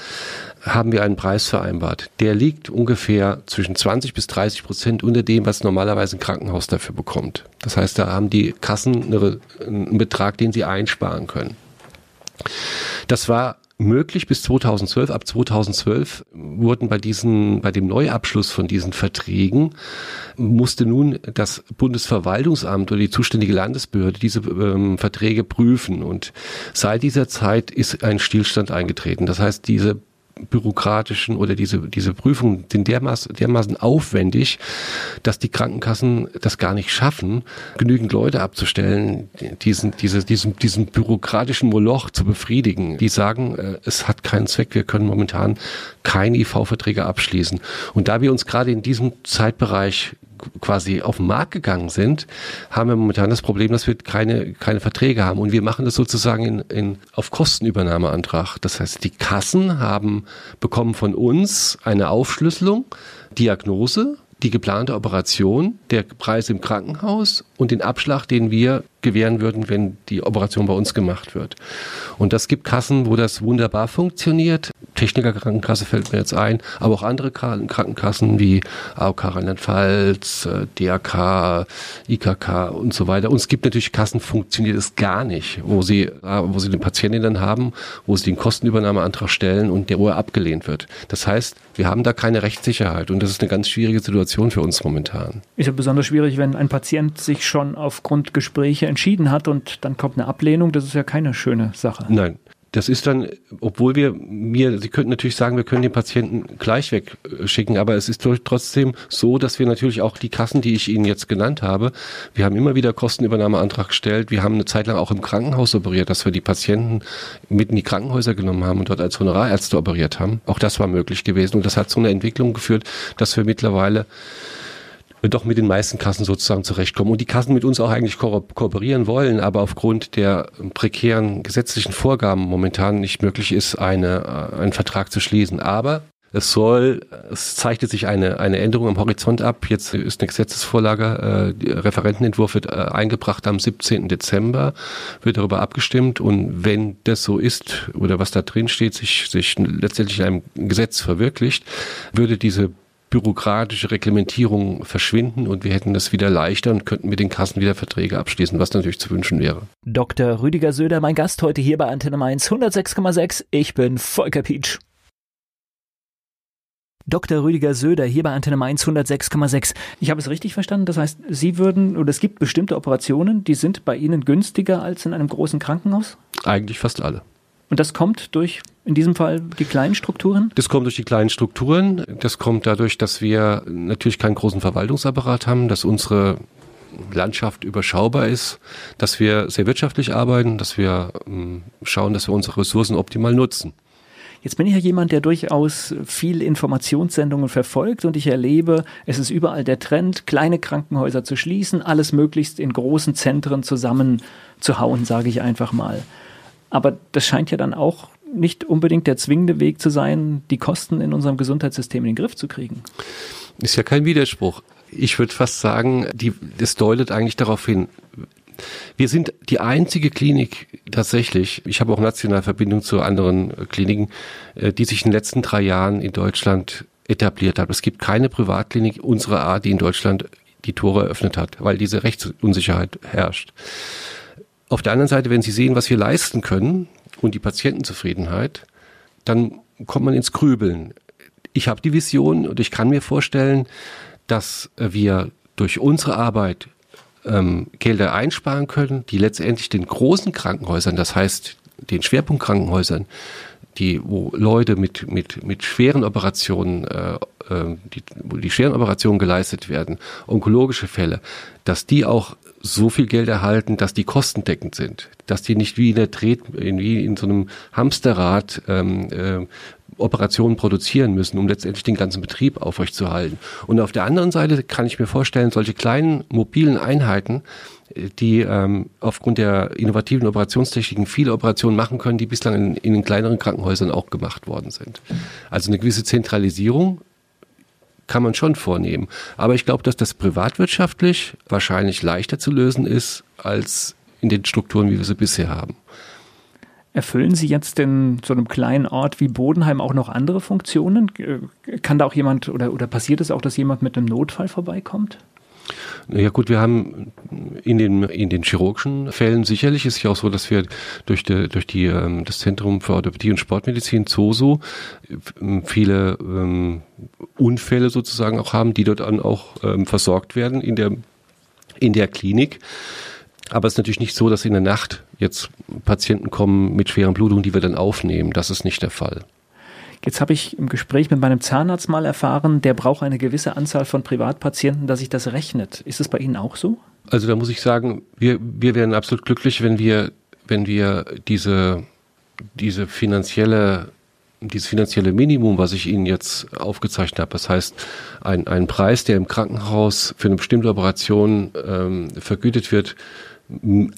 haben wir einen Preis vereinbart. Der liegt ungefähr zwischen zwanzig bis dreißig Prozent unter dem, was normalerweise ein Krankenhaus dafür bekommt. Das heißt, da haben die Kassen eine, einen Betrag, den sie einsparen können. Das war möglich bis zweitausendzwölf. Ab zweitausendzwölf wurden bei diesen, bei dem Neuabschluss von diesen Verträgen, musste nun das Bundesverwaltungsamt oder die zuständige Landesbehörde diese ähm, Verträge prüfen. Und seit dieser Zeit ist ein Stillstand eingetreten. Das heißt, diese bürokratischen oder diese, diese Prüfungen sind dermaßen, dermaßen aufwendig, dass die Krankenkassen das gar nicht schaffen, genügend Leute abzustellen, diesen, diese, diesen, diesen bürokratischen Moloch zu befriedigen. Die sagen, es hat keinen Zweck, wir können momentan keine I V-Verträge abschließen. Und da wir uns gerade in diesem Zeitbereich quasi auf den Markt gegangen sind, haben wir momentan das Problem, dass wir keine, keine Verträge haben. Und wir machen das sozusagen in, in, auf Kostenübernahmeantrag. Das heißt, die Kassen haben, bekommen von uns eine Aufschlüsselung, Diagnose, die geplante Operation, der Preis im Krankenhaus und den Abschlag, den wir gewähren würden, wenn die Operation bei uns gemacht wird. Und das gibt Kassen, wo das wunderbar funktioniert. Technikerkrankenkasse fällt mir jetzt ein, aber auch andere Krankenkassen wie A O K Rheinland-Pfalz, D A K, I K K und so weiter. Und es gibt natürlich Kassen, funktioniert es gar nicht, wo sie, wo sie den Patienten dann haben, wo sie den Kostenübernahmeantrag stellen und der Uhr abgelehnt wird. Das heißt, wir haben da keine Rechtssicherheit und das ist eine ganz schwierige Situation für uns momentan. Ist ja besonders schwierig, wenn ein Patient sich schon aufgrund Gespräche entschieden hat und dann kommt eine Ablehnung. Das ist ja keine schöne Sache. Nein. Das ist dann, obwohl wir, wir, Sie könnten natürlich sagen, wir können den Patienten gleich wegschicken, aber es ist trotzdem so, dass wir natürlich auch die Kassen, die ich Ihnen jetzt genannt habe, wir haben immer wieder Kostenübernahmeantrag gestellt, wir haben eine Zeit lang auch im Krankenhaus operiert, dass wir die Patienten mit in die Krankenhäuser genommen haben und dort als Honorarärzte operiert haben. Auch das war möglich gewesen und das hat zu einer Entwicklung geführt, dass wir mittlerweile doch mit den meisten Kassen sozusagen zurechtkommen und die Kassen mit uns auch eigentlich ko- kooperieren wollen, aber aufgrund der prekären gesetzlichen Vorgaben momentan nicht möglich ist, eine, einen Vertrag zu schließen. Aber es soll, es zeichnet sich eine, eine Änderung am Horizont ab. Jetzt ist eine Gesetzesvorlage, äh, der Referentenentwurf wird äh, eingebracht am siebzehnten Dezember, wird darüber abgestimmt und wenn das so ist oder was da drin steht, sich, sich letztendlich in einem Gesetz verwirklicht, würde diese bürokratische Reglementierung verschwinden und wir hätten das wieder leichter und könnten mit den Kassen wieder Verträge abschließen, was natürlich zu wünschen wäre. Doktor Rüdiger Söder, mein Gast heute hier bei Antenne Mainz hundertsechs Komma sechs. Ich bin Volker Pietsch. Doktor Rüdiger Söder hier bei Antenne Mainz hundertsechs Komma sechs. Ich habe es richtig verstanden, das heißt, Sie würden, oder es gibt bestimmte Operationen, die sind bei Ihnen günstiger als in einem großen Krankenhaus? Eigentlich fast alle. Und das kommt durch, in diesem Fall, die kleinen Strukturen? Das kommt durch die kleinen Strukturen. Das kommt dadurch, dass wir natürlich keinen großen Verwaltungsapparat haben, dass unsere Landschaft überschaubar ist, dass wir sehr wirtschaftlich arbeiten, dass wir schauen, dass wir unsere Ressourcen optimal nutzen. Jetzt bin ich ja jemand, der durchaus viel Informationssendungen verfolgt und ich erlebe, es ist überall der Trend, kleine Krankenhäuser zu schließen, alles möglichst in großen Zentren zusammenzuhauen, sage ich einfach mal. Aber das scheint ja dann auch nicht unbedingt der zwingende Weg zu sein, die Kosten in unserem Gesundheitssystem in den Griff zu kriegen. Ist ja kein Widerspruch. Ich würde fast sagen, die, das deutet eigentlich darauf hin. Wir sind die einzige Klinik tatsächlich, ich habe auch nationale Verbindung zu anderen Kliniken, die sich in den letzten drei Jahren in Deutschland etabliert hat. Es gibt keine Privatklinik unserer Art, die in Deutschland die Tore eröffnet hat, weil diese Rechtsunsicherheit herrscht. Auf der anderen Seite, wenn Sie sehen, was wir leisten können und die Patientenzufriedenheit, dann kommt man ins Grübeln. Ich habe die Vision und ich kann mir vorstellen, dass wir durch unsere Arbeit ähm, Gelder einsparen können, die letztendlich den großen Krankenhäusern, das heißt den Schwerpunktkrankenhäusern, die, wo Leute mit, mit, mit schweren Operationen, äh, die, wo die schweren Operationen geleistet werden, onkologische Fälle, dass die auch so viel Geld erhalten, dass die kostendeckend sind, dass die nicht wie in der Tret, wie in so einem Hamsterrad ähm, äh, Operationen produzieren müssen, um letztendlich den ganzen Betrieb aufrechtzuerhalten. Und auf der anderen Seite kann ich mir vorstellen, solche kleinen mobilen Einheiten, die ähm, aufgrund der innovativen Operationstechniken viele Operationen machen können, die bislang in, in den kleineren Krankenhäusern auch gemacht worden sind. Also eine gewisse Zentralisierung kann man schon vornehmen. Aber ich glaube, dass das privatwirtschaftlich wahrscheinlich leichter zu lösen ist, als in den Strukturen, wie wir sie bisher haben. Erfüllen Sie jetzt in so einem kleinen Ort wie Bodenheim auch noch andere Funktionen? Kann da auch jemand oder, oder passiert es auch, dass jemand mit einem Notfall vorbeikommt? Ja gut, wir haben in den, in den chirurgischen Fällen sicherlich, ist ja auch so, dass wir durch, die, durch die, das Zentrum für Orthopädie und Sportmedizin, ZOSO, viele Unfälle sozusagen auch haben, die dort auch versorgt werden in der, in der Klinik. Aber es ist natürlich nicht so, dass in der Nacht jetzt Patienten kommen mit schweren Blutungen, die wir dann aufnehmen. Das ist nicht der Fall. Jetzt habe ich im Gespräch mit meinem Zahnarzt mal erfahren, der braucht eine gewisse Anzahl von Privatpatienten, dass sich das rechnet. Ist es bei Ihnen auch so? Also da muss ich sagen, wir, wir wären absolut glücklich, wenn wir, wenn wir diese, diese finanzielle, dieses finanzielle Minimum, was ich Ihnen jetzt aufgezeichnet habe, das heißt ein, ein Preis, der im Krankenhaus für eine bestimmte Operation ähm, vergütet wird,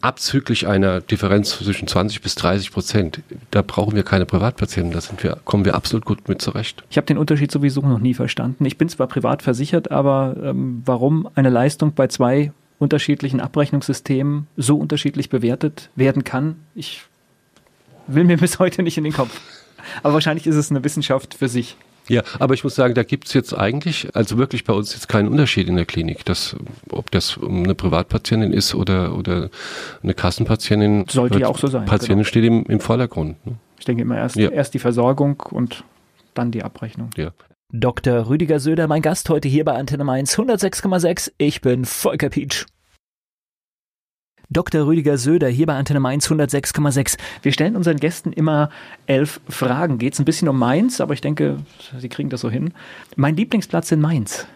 abzüglich einer Differenz zwischen zwanzig bis dreißig Prozent. Da brauchen wir keine Privatpatienten, da sind wir, kommen wir absolut gut mit zurecht. Ich habe den Unterschied sowieso noch nie verstanden. Ich bin zwar privat versichert, aber ähm, warum eine Leistung bei zwei unterschiedlichen Abrechnungssystemen so unterschiedlich bewertet werden kann, ich will mir bis heute nicht in den Kopf. Aber wahrscheinlich ist es eine Wissenschaft für sich. Ja, aber ich muss sagen, da gibt's jetzt eigentlich, also wirklich bei uns jetzt keinen Unterschied in der Klinik, dass, ob das eine Privatpatientin ist oder, oder eine Kassenpatientin. Sollte ja auch so sein. Patientin genau. Steht im, im Vordergrund. Ne? Ich denke immer erst, ja. erst die Versorgung und dann die Abrechnung. Ja. Doktor Rüdiger Söder, mein Gast heute hier bei Antenne Mainz hundertsechs Komma sechs. Ich bin Volker Pietsch. Doktor Rüdiger Söder hier bei Antenne Mainz hundertsechs Komma sechs. Wir stellen unseren Gästen immer elf Fragen. Geht es ein bisschen um Mainz, aber ich denke, Sie kriegen das so hin. Mein Lieblingsplatz in Mainz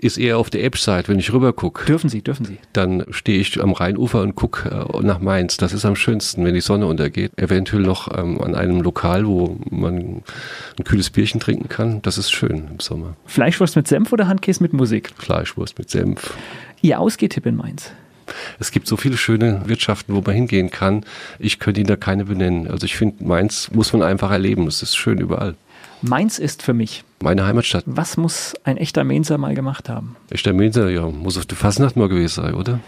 ist eher auf der Ebbside, wenn ich rüber gucke. Dürfen Sie, dürfen Sie. Dann stehe ich am Rheinufer und gucke äh, nach Mainz. Das ist am schönsten, wenn die Sonne untergeht. Eventuell noch ähm, an einem Lokal, wo man ein kühles Bierchen trinken kann. Das ist schön im Sommer. Fleischwurst mit Senf oder Handkäse mit Musik? Fleischwurst mit Senf. Ihr Ausgehtipp in Mainz? Es gibt so viele schöne Wirtschaften, wo man hingehen kann. Ich könnte Ihnen da keine benennen. Also ich finde, Mainz muss man einfach erleben. Es ist schön überall. Mainz ist für mich meine Heimatstadt. Was muss ein echter Mainzer mal gemacht haben? Echter Mainzer, ja, muss auf die Fasnacht mal gewesen sein, oder?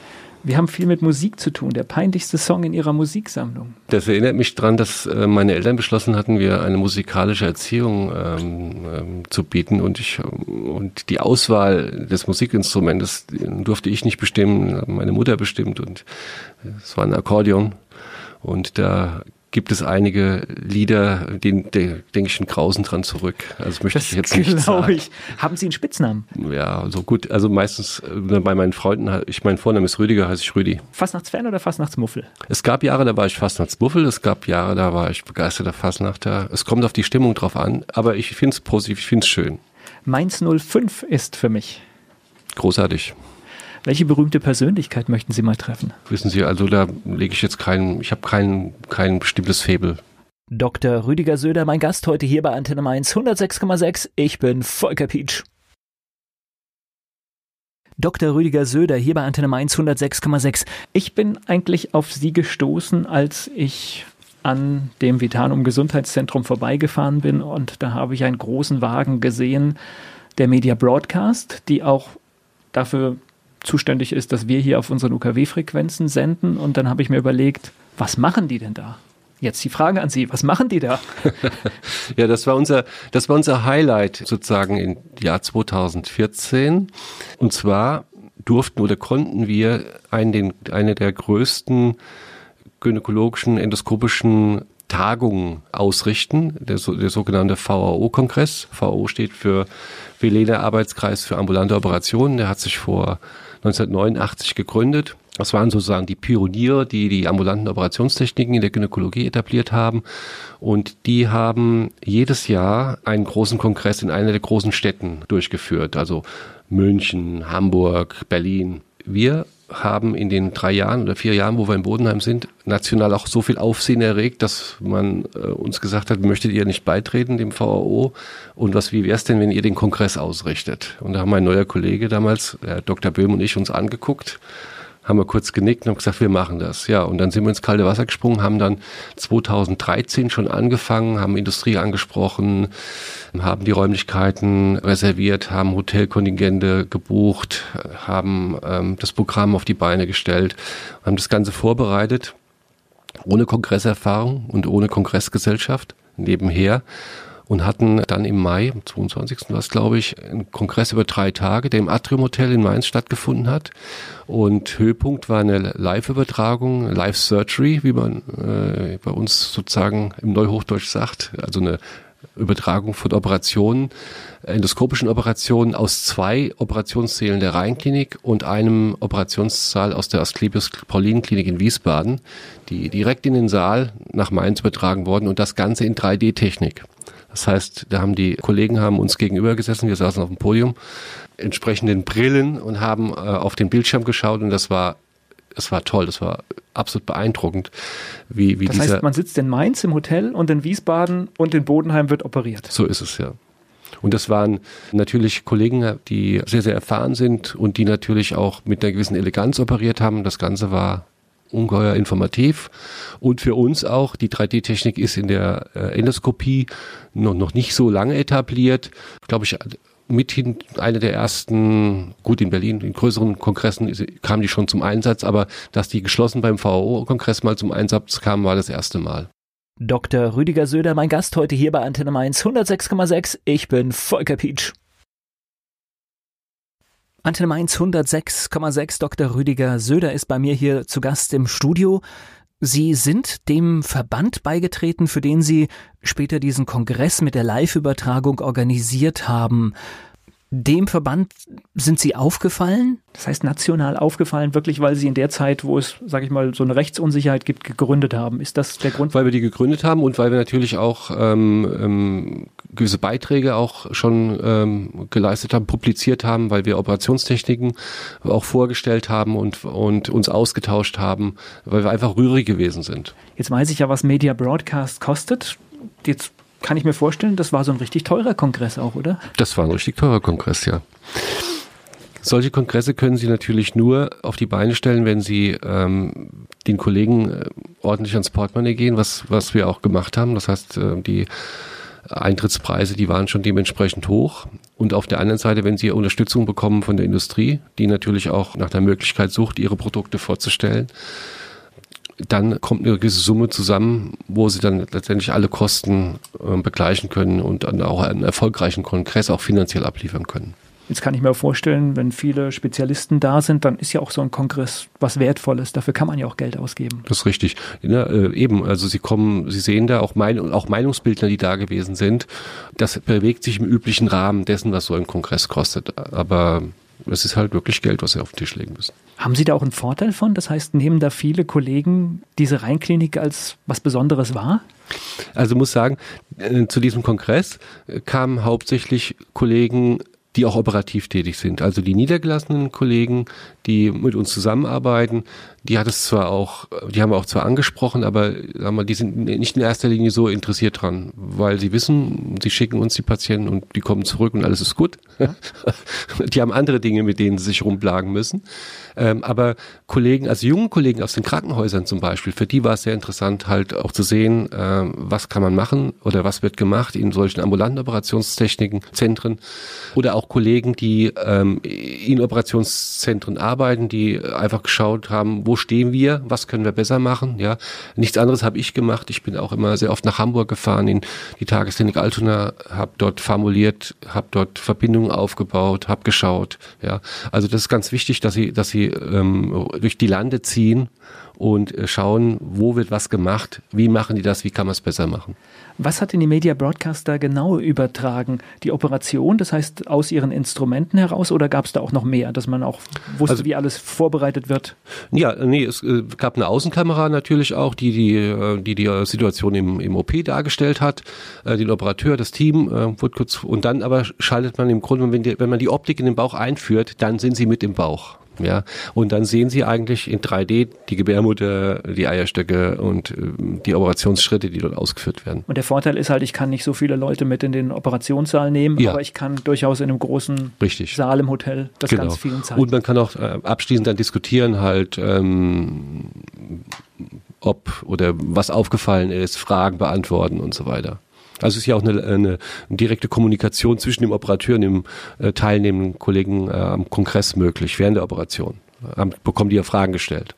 Wir haben viel mit Musik zu tun. Der peinlichste Song in Ihrer Musiksammlung. Das erinnert mich daran, dass meine Eltern beschlossen hatten, wir eine musikalische Erziehung ähm, ähm, zu bieten. Und, ich, und die Auswahl des Musikinstrumentes durfte ich nicht bestimmen, meine Mutter bestimmt. Und es war ein Akkordeon. Und da gibt es einige Lieder, denen denke ich einen Grausen dran zurück. Also möchte das ich jetzt nicht sagen. Ich. Haben Sie einen Spitznamen? Ja, so also gut. Also meistens bei meinen Freunden, ich mein Vorname ist Rüdiger, heiße ich Rüdi. Fastnachtsfan oder Fastnachtsmuffel? Es gab Jahre, da war ich Fastnachtsmuffel. Es gab Jahre, da war ich begeisterter Fastnachter. Es kommt auf die Stimmung drauf an, aber ich finde es positiv, ich finde es schön. Mainz null fünf ist für mich großartig. Welche berühmte Persönlichkeit möchten Sie mal treffen? Wissen Sie, also da lege ich jetzt keinen, ich habe kein, kein bestimmtes Faible. Doktor Rüdiger Söder, mein Gast heute hier bei Antenne Mainz hundertsechs Komma sechs. Ich bin Volker Pietsch. Doktor Rüdiger Söder hier bei Antenne Mainz hundertsechs Komma sechs. Ich bin eigentlich auf Sie gestoßen, als ich an dem Vitanum Gesundheitszentrum vorbeigefahren bin und da habe ich einen großen Wagen gesehen, der Media Broadcast, die auch dafür zuständig ist, dass wir hier auf unseren U K W-Frequenzen senden. Und dann habe ich mir überlegt, was machen die denn da? Jetzt die Frage an Sie, was machen die da? Ja, das war unser, das war unser Highlight sozusagen im Jahr zweitausendvierzehn. Und zwar durften oder konnten wir einen, den, eine der größten gynäkologischen, endoskopischen Tagungen ausrichten, der, der sogenannte V A O-Kongress. V A O steht für Veleder Arbeitskreis für ambulante Operationen. Der hat sich vor neunzehnhundertneunundachtzig gegründet. Das waren sozusagen die Pioniere, die die ambulanten Operationstechniken in der Gynäkologie etabliert haben. Und die haben jedes Jahr einen großen Kongress in einer der großen Städten durchgeführt. Also München, Hamburg, Berlin. Wir haben in den drei Jahren oder vier Jahren, wo wir in Bodenheim sind, national auch so viel Aufsehen erregt, dass man äh, uns gesagt hat, möchtet ihr nicht beitreten dem V A O? Und was, wie wäre es denn, wenn ihr den Kongress ausrichtet? Und da haben mein neuer Kollege damals, Herr Doktor Böhm und ich, uns angeguckt, haben wir kurz genickt und haben gesagt, wir machen das. Ja, und dann sind wir ins kalte Wasser gesprungen, haben dann zweitausenddreizehn schon angefangen, haben Industrie angesprochen, haben die Räumlichkeiten reserviert, haben Hotelkontingente gebucht, haben ähm, das Programm auf die Beine gestellt, haben das Ganze vorbereitet, ohne Kongresserfahrung und ohne Kongressgesellschaft nebenher. Und hatten dann im Mai, am zweiundzwanzigsten war es, glaube ich, einen Kongress über drei Tage, der im Atrium Hotel in Mainz stattgefunden hat. Und Höhepunkt war eine Live-Übertragung, Live-Surgery, wie man äh, bei uns sozusagen im Neuhochdeutsch sagt, also eine Übertragung von Operationen, endoskopischen Operationen aus zwei Operationssälen der Rheinklinik und einem Operationssaal aus der Asklepios-Paulinen-Klinik in Wiesbaden, die direkt in den Saal nach Mainz übertragen wurden und das Ganze in drei D-Technik. Das heißt, da haben die Kollegen haben uns gegenüber gesessen, wir saßen auf dem Podium, entsprechenden Brillen und haben äh, auf den Bildschirm geschaut und das war Es war toll, das war absolut beeindruckend. Wie, wie das dieser heißt, man sitzt in Mainz im Hotel und in Wiesbaden und in Bodenheim wird operiert. So ist es, ja. Und das waren natürlich Kollegen, die sehr, sehr erfahren sind und die natürlich auch mit einer gewissen Eleganz operiert haben. Das Ganze war ungeheuer informativ und für uns auch, die drei D-Technik ist in der Endoskopie noch, noch nicht so lange etabliert, glaube ich, mithin eine der ersten, gut in Berlin, in größeren Kongressen kam die schon zum Einsatz, aber dass die geschlossen beim V A O-Kongress mal zum Einsatz kam, war das erste Mal. Doktor Rüdiger Söder, mein Gast heute hier bei Antenne Mainz hundertsechs Komma sechs. Ich bin Volker Pietsch. Antenne Mainz hundertsechs Komma sechs, Doktor Rüdiger Söder ist bei mir hier zu Gast im Studio. Sie sind dem Verband beigetreten, für den Sie später diesen Kongress mit der Live-Übertragung organisiert haben. Dem Verband sind Sie aufgefallen? Das heißt national aufgefallen, wirklich, weil Sie in der Zeit, wo es, sage ich mal, so eine Rechtsunsicherheit gibt, gegründet haben. Ist das der Grund? Weil wir die gegründet haben und weil wir natürlich auch ähm, ähm, gewisse Beiträge auch schon ähm, geleistet haben, publiziert haben, weil wir Operationstechniken auch vorgestellt haben und, und uns ausgetauscht haben, weil wir einfach rührig gewesen sind. Jetzt weiß ich ja, was Media Broadcast kostet. Jetzt kann ich mir vorstellen, das war so ein richtig teurer Kongress auch, oder? Das war ein richtig teurer Kongress, ja. Solche Kongresse können Sie natürlich nur auf die Beine stellen, wenn Sie ähm, den Kollegen äh, ordentlich ans Portemonnaie gehen, was, was wir auch gemacht haben. Das heißt, äh, die Eintrittspreise, die waren schon dementsprechend hoch. Und auf der anderen Seite, wenn Sie Unterstützung bekommen von der Industrie, die natürlich auch nach der Möglichkeit sucht, ihre Produkte vorzustellen, dann kommt eine gewisse Summe zusammen, wo Sie dann letztendlich alle Kosten äh, begleichen können und dann auch einen erfolgreichen Kongress auch finanziell abliefern können. Jetzt kann ich mir vorstellen, wenn viele Spezialisten da sind, dann ist ja auch so ein Kongress was Wertvolles. Dafür kann man ja auch Geld ausgeben. Das ist richtig. Ja, äh, eben, also Sie kommen, Sie sehen da auch, mein, auch Meinungsbildner, die da gewesen sind. Das bewegt sich im üblichen Rahmen dessen, was so ein Kongress kostet. Aber es ist halt wirklich Geld, was Sie auf den Tisch legen müssen. Haben Sie da auch einen Vorteil von? Das heißt, nehmen da viele Kollegen diese Rheinklinik als was Besonderes wahr? Also muss sagen, zu diesem Kongress kamen hauptsächlich Kollegen, die auch operativ tätig sind. Also die niedergelassenen Kollegen, die mit uns zusammenarbeiten, die hat es zwar auch, die haben wir auch zwar angesprochen, aber sagen wir, die sind nicht in erster Linie so interessiert dran, weil sie wissen, sie schicken uns die Patienten und die kommen zurück und alles ist gut. Ja. Die haben andere Dinge, mit denen sie sich rumplagen müssen. Aber Kollegen, also jungen Kollegen aus den Krankenhäusern zum Beispiel, für die war es sehr interessant, halt auch zu sehen, was kann man machen oder was wird gemacht in solchen ambulanten Operationstechniken, Zentren oder auch Kollegen, die ähm, in Operationszentren arbeiten, die einfach geschaut haben, wo stehen wir, was können wir besser machen. Ja, nichts anderes habe ich gemacht. Ich bin auch immer sehr oft nach Hamburg gefahren, in die Tagesklinik Altona, habe dort formuliert, habe dort Verbindungen aufgebaut, habe geschaut. Ja, also das ist ganz wichtig, dass sie, dass sie ähm, durch die Lande ziehen und schauen, wo wird was gemacht, wie machen die das, wie kann man es besser machen. Was hat denn die Media Broadcast da genau übertragen? Die Operation, das heißt aus ihren Instrumenten heraus, oder gab es da auch noch mehr, dass man auch wusste, also, wie alles vorbereitet wird? Ja, nee, es gab eine Außenkamera natürlich auch, die die, die, die Situation im, im O P dargestellt hat, den Operateur, das Team, wurde kurz, und dann aber schaltet man im Grunde, wenn, die, wenn man die Optik in den Bauch einführt, dann sind sie mit im Bauch. Ja, und dann sehen Sie eigentlich in drei D die Gebärmutter, die Eierstöcke und die Operationsschritte, die dort ausgeführt werden. Und der Vorteil ist halt, ich kann nicht so viele Leute mit in den Operationssaal nehmen, ja, aber ich kann durchaus in einem großen Richtig. Saal im Hotel das genau. ganz vielen zeigen. Und man kann auch äh, abschließend dann diskutieren halt, ähm, ob oder was aufgefallen ist, Fragen beantworten und so weiter. Also es ist ja auch eine, eine direkte Kommunikation zwischen dem Operateur und dem äh, teilnehmenden Kollegen äh, am Kongress möglich, während der Operation. Haben, bekommen die ja Fragen gestellt.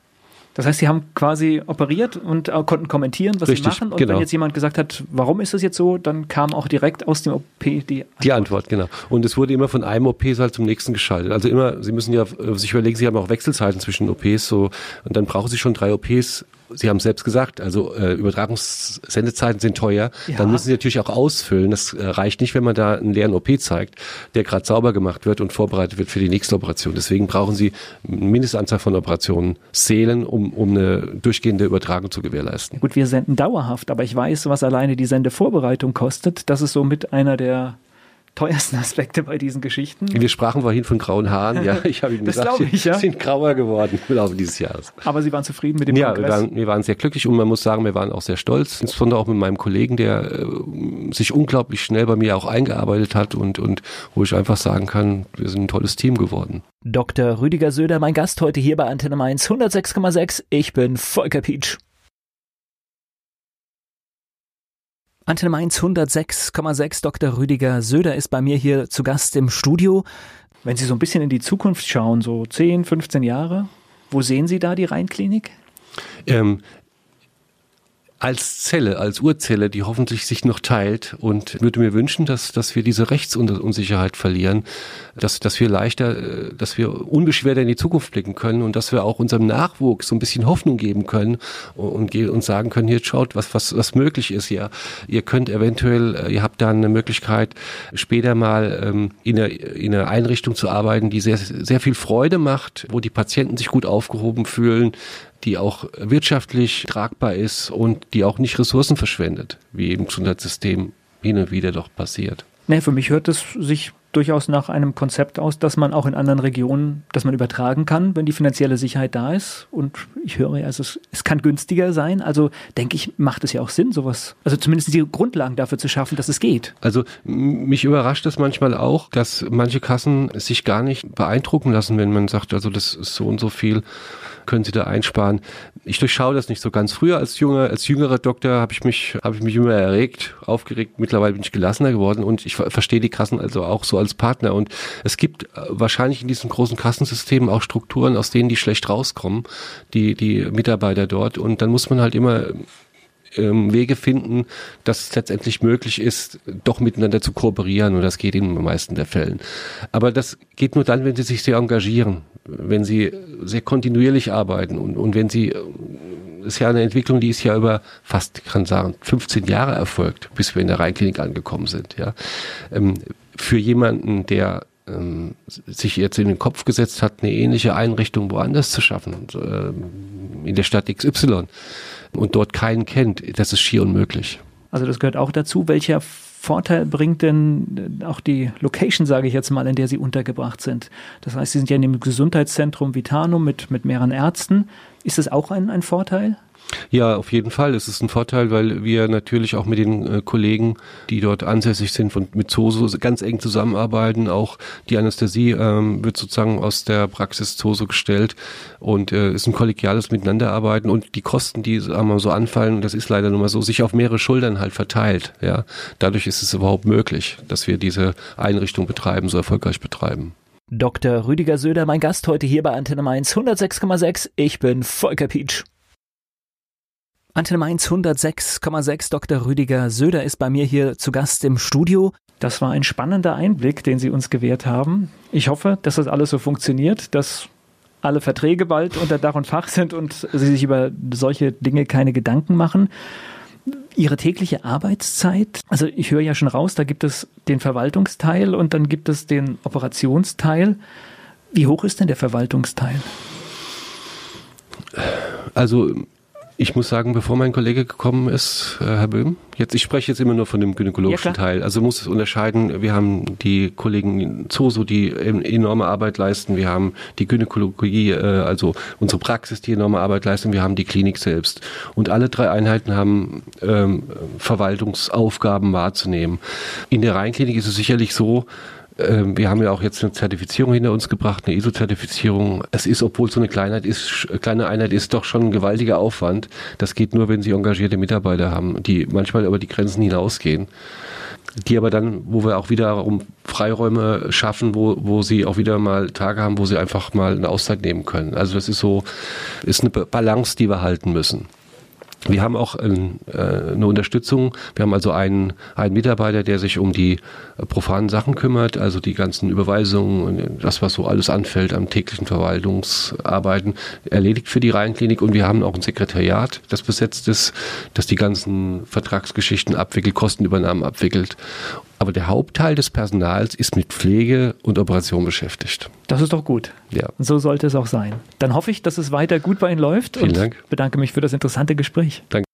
Das heißt, Sie haben quasi operiert und äh, konnten kommentieren, was Richtig, Sie machen. Und genau. wenn jetzt jemand gesagt hat, warum ist das jetzt so, dann kam auch direkt aus dem O P die Antwort. Die Antwort, genau. Und es wurde immer von einem O P-Saal zum nächsten geschaltet. Also immer, Sie müssen ja äh, sich überlegen, Sie haben auch Wechselzeiten zwischen O Ps. So, und dann brauchen Sie schon drei O Ps. Sie haben es selbst gesagt, also äh, Übertragungssendezeiten sind teuer, ja. Dann müssen Sie natürlich auch ausfüllen. Das äh, reicht nicht, wenn man da einen leeren O P zeigt, der gerade sauber gemacht wird und vorbereitet wird für die nächste Operation. Deswegen brauchen Sie eine Mindestanzahl von Operationen, Sälen, um um, um eine durchgehende Übertragung zu gewährleisten. Gut, wir senden dauerhaft, aber ich weiß, was alleine die Sendevorbereitung kostet. Das ist so mit einer der teuersten Aspekte bei diesen Geschichten. Wir sprachen vorhin von grauen Haaren. Ja, ich habe Ihnen das gesagt, ich, ja. Sie sind grauer geworden im Laufe dieses Jahres. Aber Sie waren zufrieden mit dem ja, Kongress? Ja, wir, wir waren sehr glücklich und man muss sagen, wir waren auch sehr stolz. Insbesondere auch mit meinem Kollegen, der äh, sich unglaublich schnell bei mir auch eingearbeitet hat und, und wo ich einfach sagen kann, wir sind ein tolles Team geworden. Doktor Rüdiger Söder, mein Gast heute hier bei Antenne Mainz hundertsechs Komma sechs. Ich bin Volker Pietsch. Antenne Mainz hundertsechs Komma sechs, Doktor Rüdiger Söder ist bei mir hier zu Gast im Studio. Wenn Sie so ein bisschen in die Zukunft schauen, so zehn, fünfzehn Jahre, wo sehen Sie da die Rheinklinik? Ähm, als Zelle, als Urzelle, die hoffentlich sich noch teilt, und würde mir wünschen, dass, dass wir diese Rechtsunsicherheit verlieren, dass, dass wir leichter, dass wir unbeschwerter in die Zukunft blicken können und dass wir auch unserem Nachwuchs so ein bisschen Hoffnung geben können und, und sagen können, hier schaut, was, was, was möglich ist. Ja, ihr könnt eventuell, ihr habt dann eine Möglichkeit, später mal ähm, in einer, in einer Einrichtung zu arbeiten, die sehr, sehr viel Freude macht, wo die Patienten sich gut aufgehoben fühlen, die auch wirtschaftlich tragbar ist und die auch nicht Ressourcen verschwendet, wie im Gesundheitssystem hin und wieder doch passiert. Nee, für mich hört es sich durchaus nach einem Konzept aus, dass man auch in anderen Regionen, dass man übertragen kann, wenn die finanzielle Sicherheit da ist. Und ich höre ja, also es, es kann günstiger sein. Also denke ich, macht es ja auch Sinn, sowas, also zumindest die Grundlagen dafür zu schaffen, dass es geht. Also mich überrascht das manchmal auch, dass manche Kassen sich gar nicht beeindrucken lassen, wenn man sagt, also das ist so und so viel, können Sie da einsparen. Ich durchschaue das nicht so ganz. Früher als junger, als jüngerer Doktor habe ich mich, habe ich mich immer erregt, aufgeregt. Mittlerweile bin ich gelassener geworden und ich verstehe die Kassen also auch so als Partner. Und es gibt wahrscheinlich in diesen großen Kassensystemen auch Strukturen, aus denen die schlecht rauskommen, die, die Mitarbeiter dort. Und dann muss man halt immer ähm, Wege finden, dass es letztendlich möglich ist, doch miteinander zu kooperieren. Und das geht in den meisten der Fällen. Aber das geht nur dann, wenn sie sich sehr engagieren, wenn sie sehr kontinuierlich arbeiten und, und wenn sie, ist ja eine Entwicklung, die ist ja über fast, kann sagen, fünfzehn Jahre erfolgt, bis wir in der Rheinklinik angekommen sind. Ja. Ähm, für jemanden, der ähm, sich jetzt in den Kopf gesetzt hat, eine ähnliche Einrichtung woanders zu schaffen, ähm, in der Stadt X Y und dort keinen kennt, das ist schier unmöglich. Also das gehört auch dazu. Welcher Vorteil bringt denn auch die Location, sage ich jetzt mal, in der Sie untergebracht sind? Das heißt, Sie sind ja in dem Gesundheitszentrum Vitanum mit, mit mehreren Ärzten. Ist das auch ein, ein Vorteil? Ja, auf jeden Fall. Es ist ein Vorteil, weil wir natürlich auch mit den äh, Kollegen, die dort ansässig sind und mit ZOSO ganz eng zusammenarbeiten. Auch die Anästhesie ähm, wird sozusagen aus der Praxis ZOSO gestellt und äh, ist ein kollegiales Miteinanderarbeiten und die Kosten, die einmal so anfallen, das ist leider nur mal so, sich auf mehrere Schultern halt verteilt. Ja, dadurch ist es überhaupt möglich, dass wir diese Einrichtung betreiben, so erfolgreich betreiben. Doktor Rüdiger Söder, mein Gast heute hier bei Antenne Mainz hundertsechs Komma sechs. Ich bin Volker Pietsch. Antenne Mainz hundertsechs Komma sechs, Doktor Rüdiger Söder ist bei mir hier zu Gast im Studio. Das war ein spannender Einblick, den Sie uns gewährt haben. Ich hoffe, dass das alles so funktioniert, dass alle Verträge bald unter Dach und Fach sind und Sie sich über solche Dinge keine Gedanken machen. Ihre tägliche Arbeitszeit, also ich höre ja schon raus, da gibt es den Verwaltungsteil und dann gibt es den Operationsteil. Wie hoch ist denn der Verwaltungsteil? Also ich muss sagen, bevor mein Kollege gekommen ist, äh, Herr Böhm, jetzt, ich spreche jetzt immer nur von dem gynäkologischen ja, Teil, also muss es unterscheiden, wir haben die Kollegen in ZOSO, die enorme Arbeit leisten, wir haben die Gynäkologie, äh, also unsere Praxis, die enorme Arbeit leisten, wir haben die Klinik selbst und alle drei Einheiten haben ähm, Verwaltungsaufgaben wahrzunehmen. In der Rheinklinik ist es sicherlich so, wir haben ja auch jetzt eine Zertifizierung hinter uns gebracht, eine I S O-Zertifizierung. Es ist, obwohl es so eine Kleinheit ist, kleine Einheit ist, doch schon ein gewaltiger Aufwand. Das geht nur, wenn Sie engagierte Mitarbeiter haben, die manchmal über die Grenzen hinausgehen. Die aber dann, wo wir auch wiederum Freiräume schaffen, wo, wo sie auch wieder mal Tage haben, wo sie einfach mal eine Auszeit nehmen können. Also das ist so, ist eine Balance, die wir halten müssen. Wir haben auch eine Unterstützung. Wir haben also einen, einen Mitarbeiter, der sich um die profanen Sachen kümmert, also die ganzen Überweisungen und das, was so alles anfällt am täglichen Verwaltungsarbeiten, erledigt für die Rheinklinik. Und wir haben auch ein Sekretariat, das besetzt ist, das die ganzen Vertragsgeschichten abwickelt, Kostenübernahmen abwickelt. Aber der Hauptteil des Personals ist mit Pflege und Operation beschäftigt. Das ist doch gut. Ja. So sollte es auch sein. Dann hoffe ich, dass es weiter gut bei Ihnen läuft. Vielen Dank. Ich bedanke mich für das interessante Gespräch. Danke.